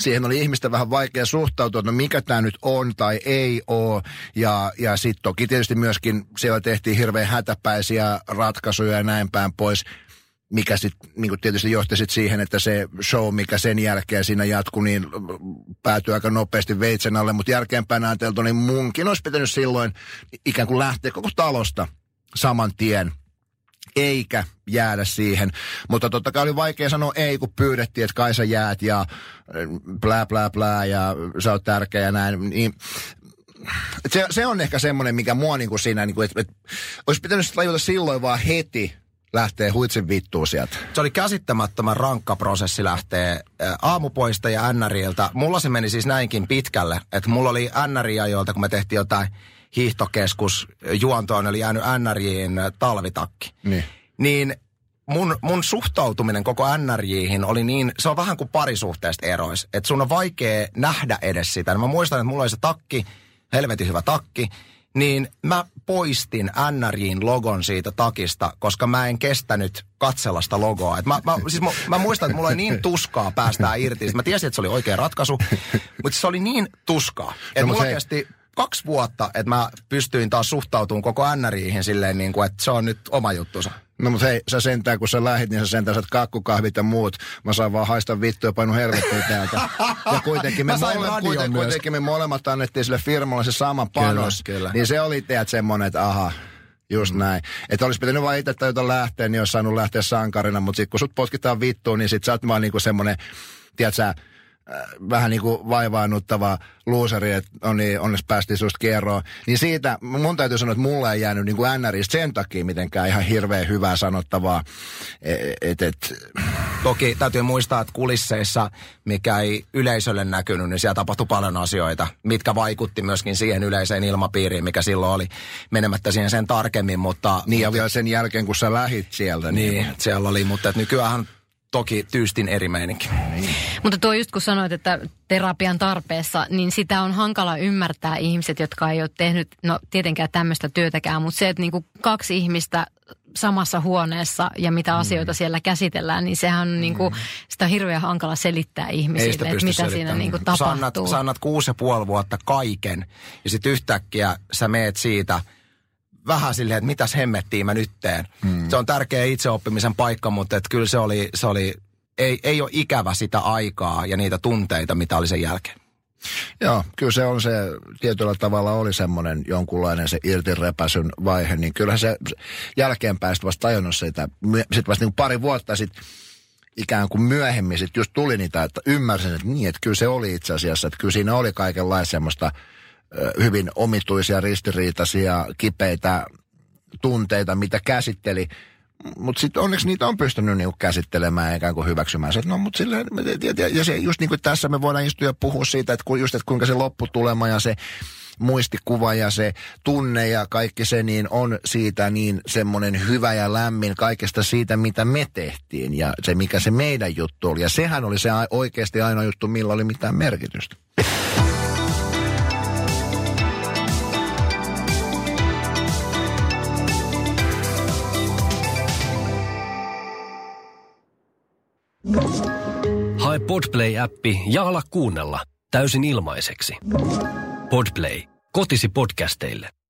siihen oli ihmistä vähän vaikea suhtautua, että no mikä tämä nyt on tai ei ole. Ja, ja sitten toki tietysti myöskin siellä tehtiin hirveän hätäpäisiä ratkaisuja ja näin päin pois, mikä sitten niin tietysti johti sit siihen, että se show, mikä sen jälkeen siinä jatkui, niin päätyi aika nopeasti veitsen alle. Mutta jälkeenpäin ajateltu, niin munkin olisi pitänyt silloin ikään kuin lähteä koko talosta saman tien, eikä jäädä siihen. Mutta totta kai oli vaikea sanoa ei, kun pyydettiin, että kai sä jäät ja blää, blää, blää ja sä oot tärkeä ja näin. Niin, se, se on ehkä semmoinen, mikä mua niin kuin siinä, niin kuin, että, että olisi pitänyt tajuta silloin vaan heti, lähtee huitsin vittuun sieltä. Se oli käsittämättömän rankka prosessi lähtee Aamupoista ja N R J:ltä. Mulla se meni siis näinkin pitkälle, että mulla oli N R J-ajoilta, kun me tehtiin jotain hiihtokeskusjuontoon, oli jäänyt N R J:n talvitakki. Niin. Niin mun, mun suhtautuminen koko N R J:hin oli niin, se on vähän kuin parisuhteesta erois, että sun on vaikea nähdä edes sitä. Mä muistan, että mulla oli se takki, helvetin hyvä takki, niin mä poistin N R J:n logon siitä takista, koska mä en kestänyt katsella sitä logoa. Et mä, mä, siis mä, mä muistan, että mulla oli niin tuskaa päästää irti. Mä tiesin, että se oli oikea ratkaisu, mutta se oli niin tuskaa. Että no, mulla hei. kesti kaksi vuotta, että mä pystyin taas suhtautumaan koko N R J:hin silleen, niin kuin, että se on nyt oma juttunsa. No mut hei, sä sentään, kun sä lähdit, niin sä sentään saat kakkukahvit ja muut. Mä saan vaan haista vittua ja painu hervettyä täältä. Ja kuitenkin me, mole- kuiten, kuitenkin me molemmat annettiin sille firmalle se sama panos. Kyllä, kyllä. Niin se oli teet semmonen, että aha, just mm. näin. Että olis pitänyt vaan itse tajuta lähteä, niin ois saanut lähteä sankarina. Mut sit kun sut potkitaan vittuun, niin sit sä oot vaan niinku semmonen, tiedät sä, vähän niin kuin vaivaannuttava luusari, että on niin, onneksi päästiin susta kerroon. Niin siitä, mun täytyy sanoa, että mulla ei jäänyt niin kuin N R J:stä sen takia mitenkään ihan hirveän hyvää sanottavaa. Et, et. Toki täytyy muistaa, että kulisseissa, mikä ei yleisölle näkynyt, niin siellä tapahtui paljon asioita, mitkä vaikutti myöskin siihen yleiseen ilmapiiriin, mikä silloin oli, menemättä siihen sen tarkemmin, mutta niin ja vielä sen jälkeen, kun sä lähit sieltä. Niin, niin siellä oli, mutta nykyäänhän toki tyystin eri meininki. Mutta tuo just kun sanoit, että terapian tarpeessa, niin sitä on hankala ymmärtää ihmiset, jotka ei ole tehnyt, no tietenkään tämmöistä työtäkään, mutta se, että niinku kaksi ihmistä samassa huoneessa ja mitä asioita mm. siellä käsitellään, niin sehän on niinku, sitä on hirveän hankala selittää ihmisille, että mitä siinä niinku tapahtuu. Sä annat, sä annat kuusi ja puoli vuotta kaiken ja sit yhtäkkiä sä meet siitä vähän silleen, että mitäs hemmettiin mä nyt teen. Hmm. Se on tärkeä itseoppimisen paikka, mutta et kyllä se oli, se oli ei, ei ole ikävä sitä aikaa ja niitä tunteita, mitä oli sen jälkeen. Joo, kyllä se on se, tietyllä tavalla oli semmoinen jonkunlainen se irtirepäsyn vaihe, niin kyllähän se jälkeenpäin sitten vasta tajunnut sitä, sitten vasta niin pari vuotta sitten ikään kuin myöhemmin sitten just tuli niitä, että ymmärsin, että niin, että kyllä se oli itse asiassa, että kyllä siinä oli kaikenlaista semmoista hyvin omituisia, ristiriitaisia, kipeitä tunteita, mitä käsitteli. Mutta sitten onneksi niitä on pystynyt niinku käsittelemään ja ikään kuin hyväksymään. Sä, no, mut silleen, ja, ja, ja se, just niin kuin tässä me voidaan istua ja puhua siitä, että, kun, just, että kuinka se lopputulema ja se muistikuva ja se tunne ja kaikki se niin on siitä niin semmoinen hyvä ja lämmin kaikesta siitä, mitä me tehtiin ja se, mikä se meidän juttu oli. Ja sehän oli se oikeasti ainoa juttu, millä oli mitään merkitystä. Hae Podplay-appi ja ala kuunnella täysin ilmaiseksi. Podplay, kotisi podcasteille.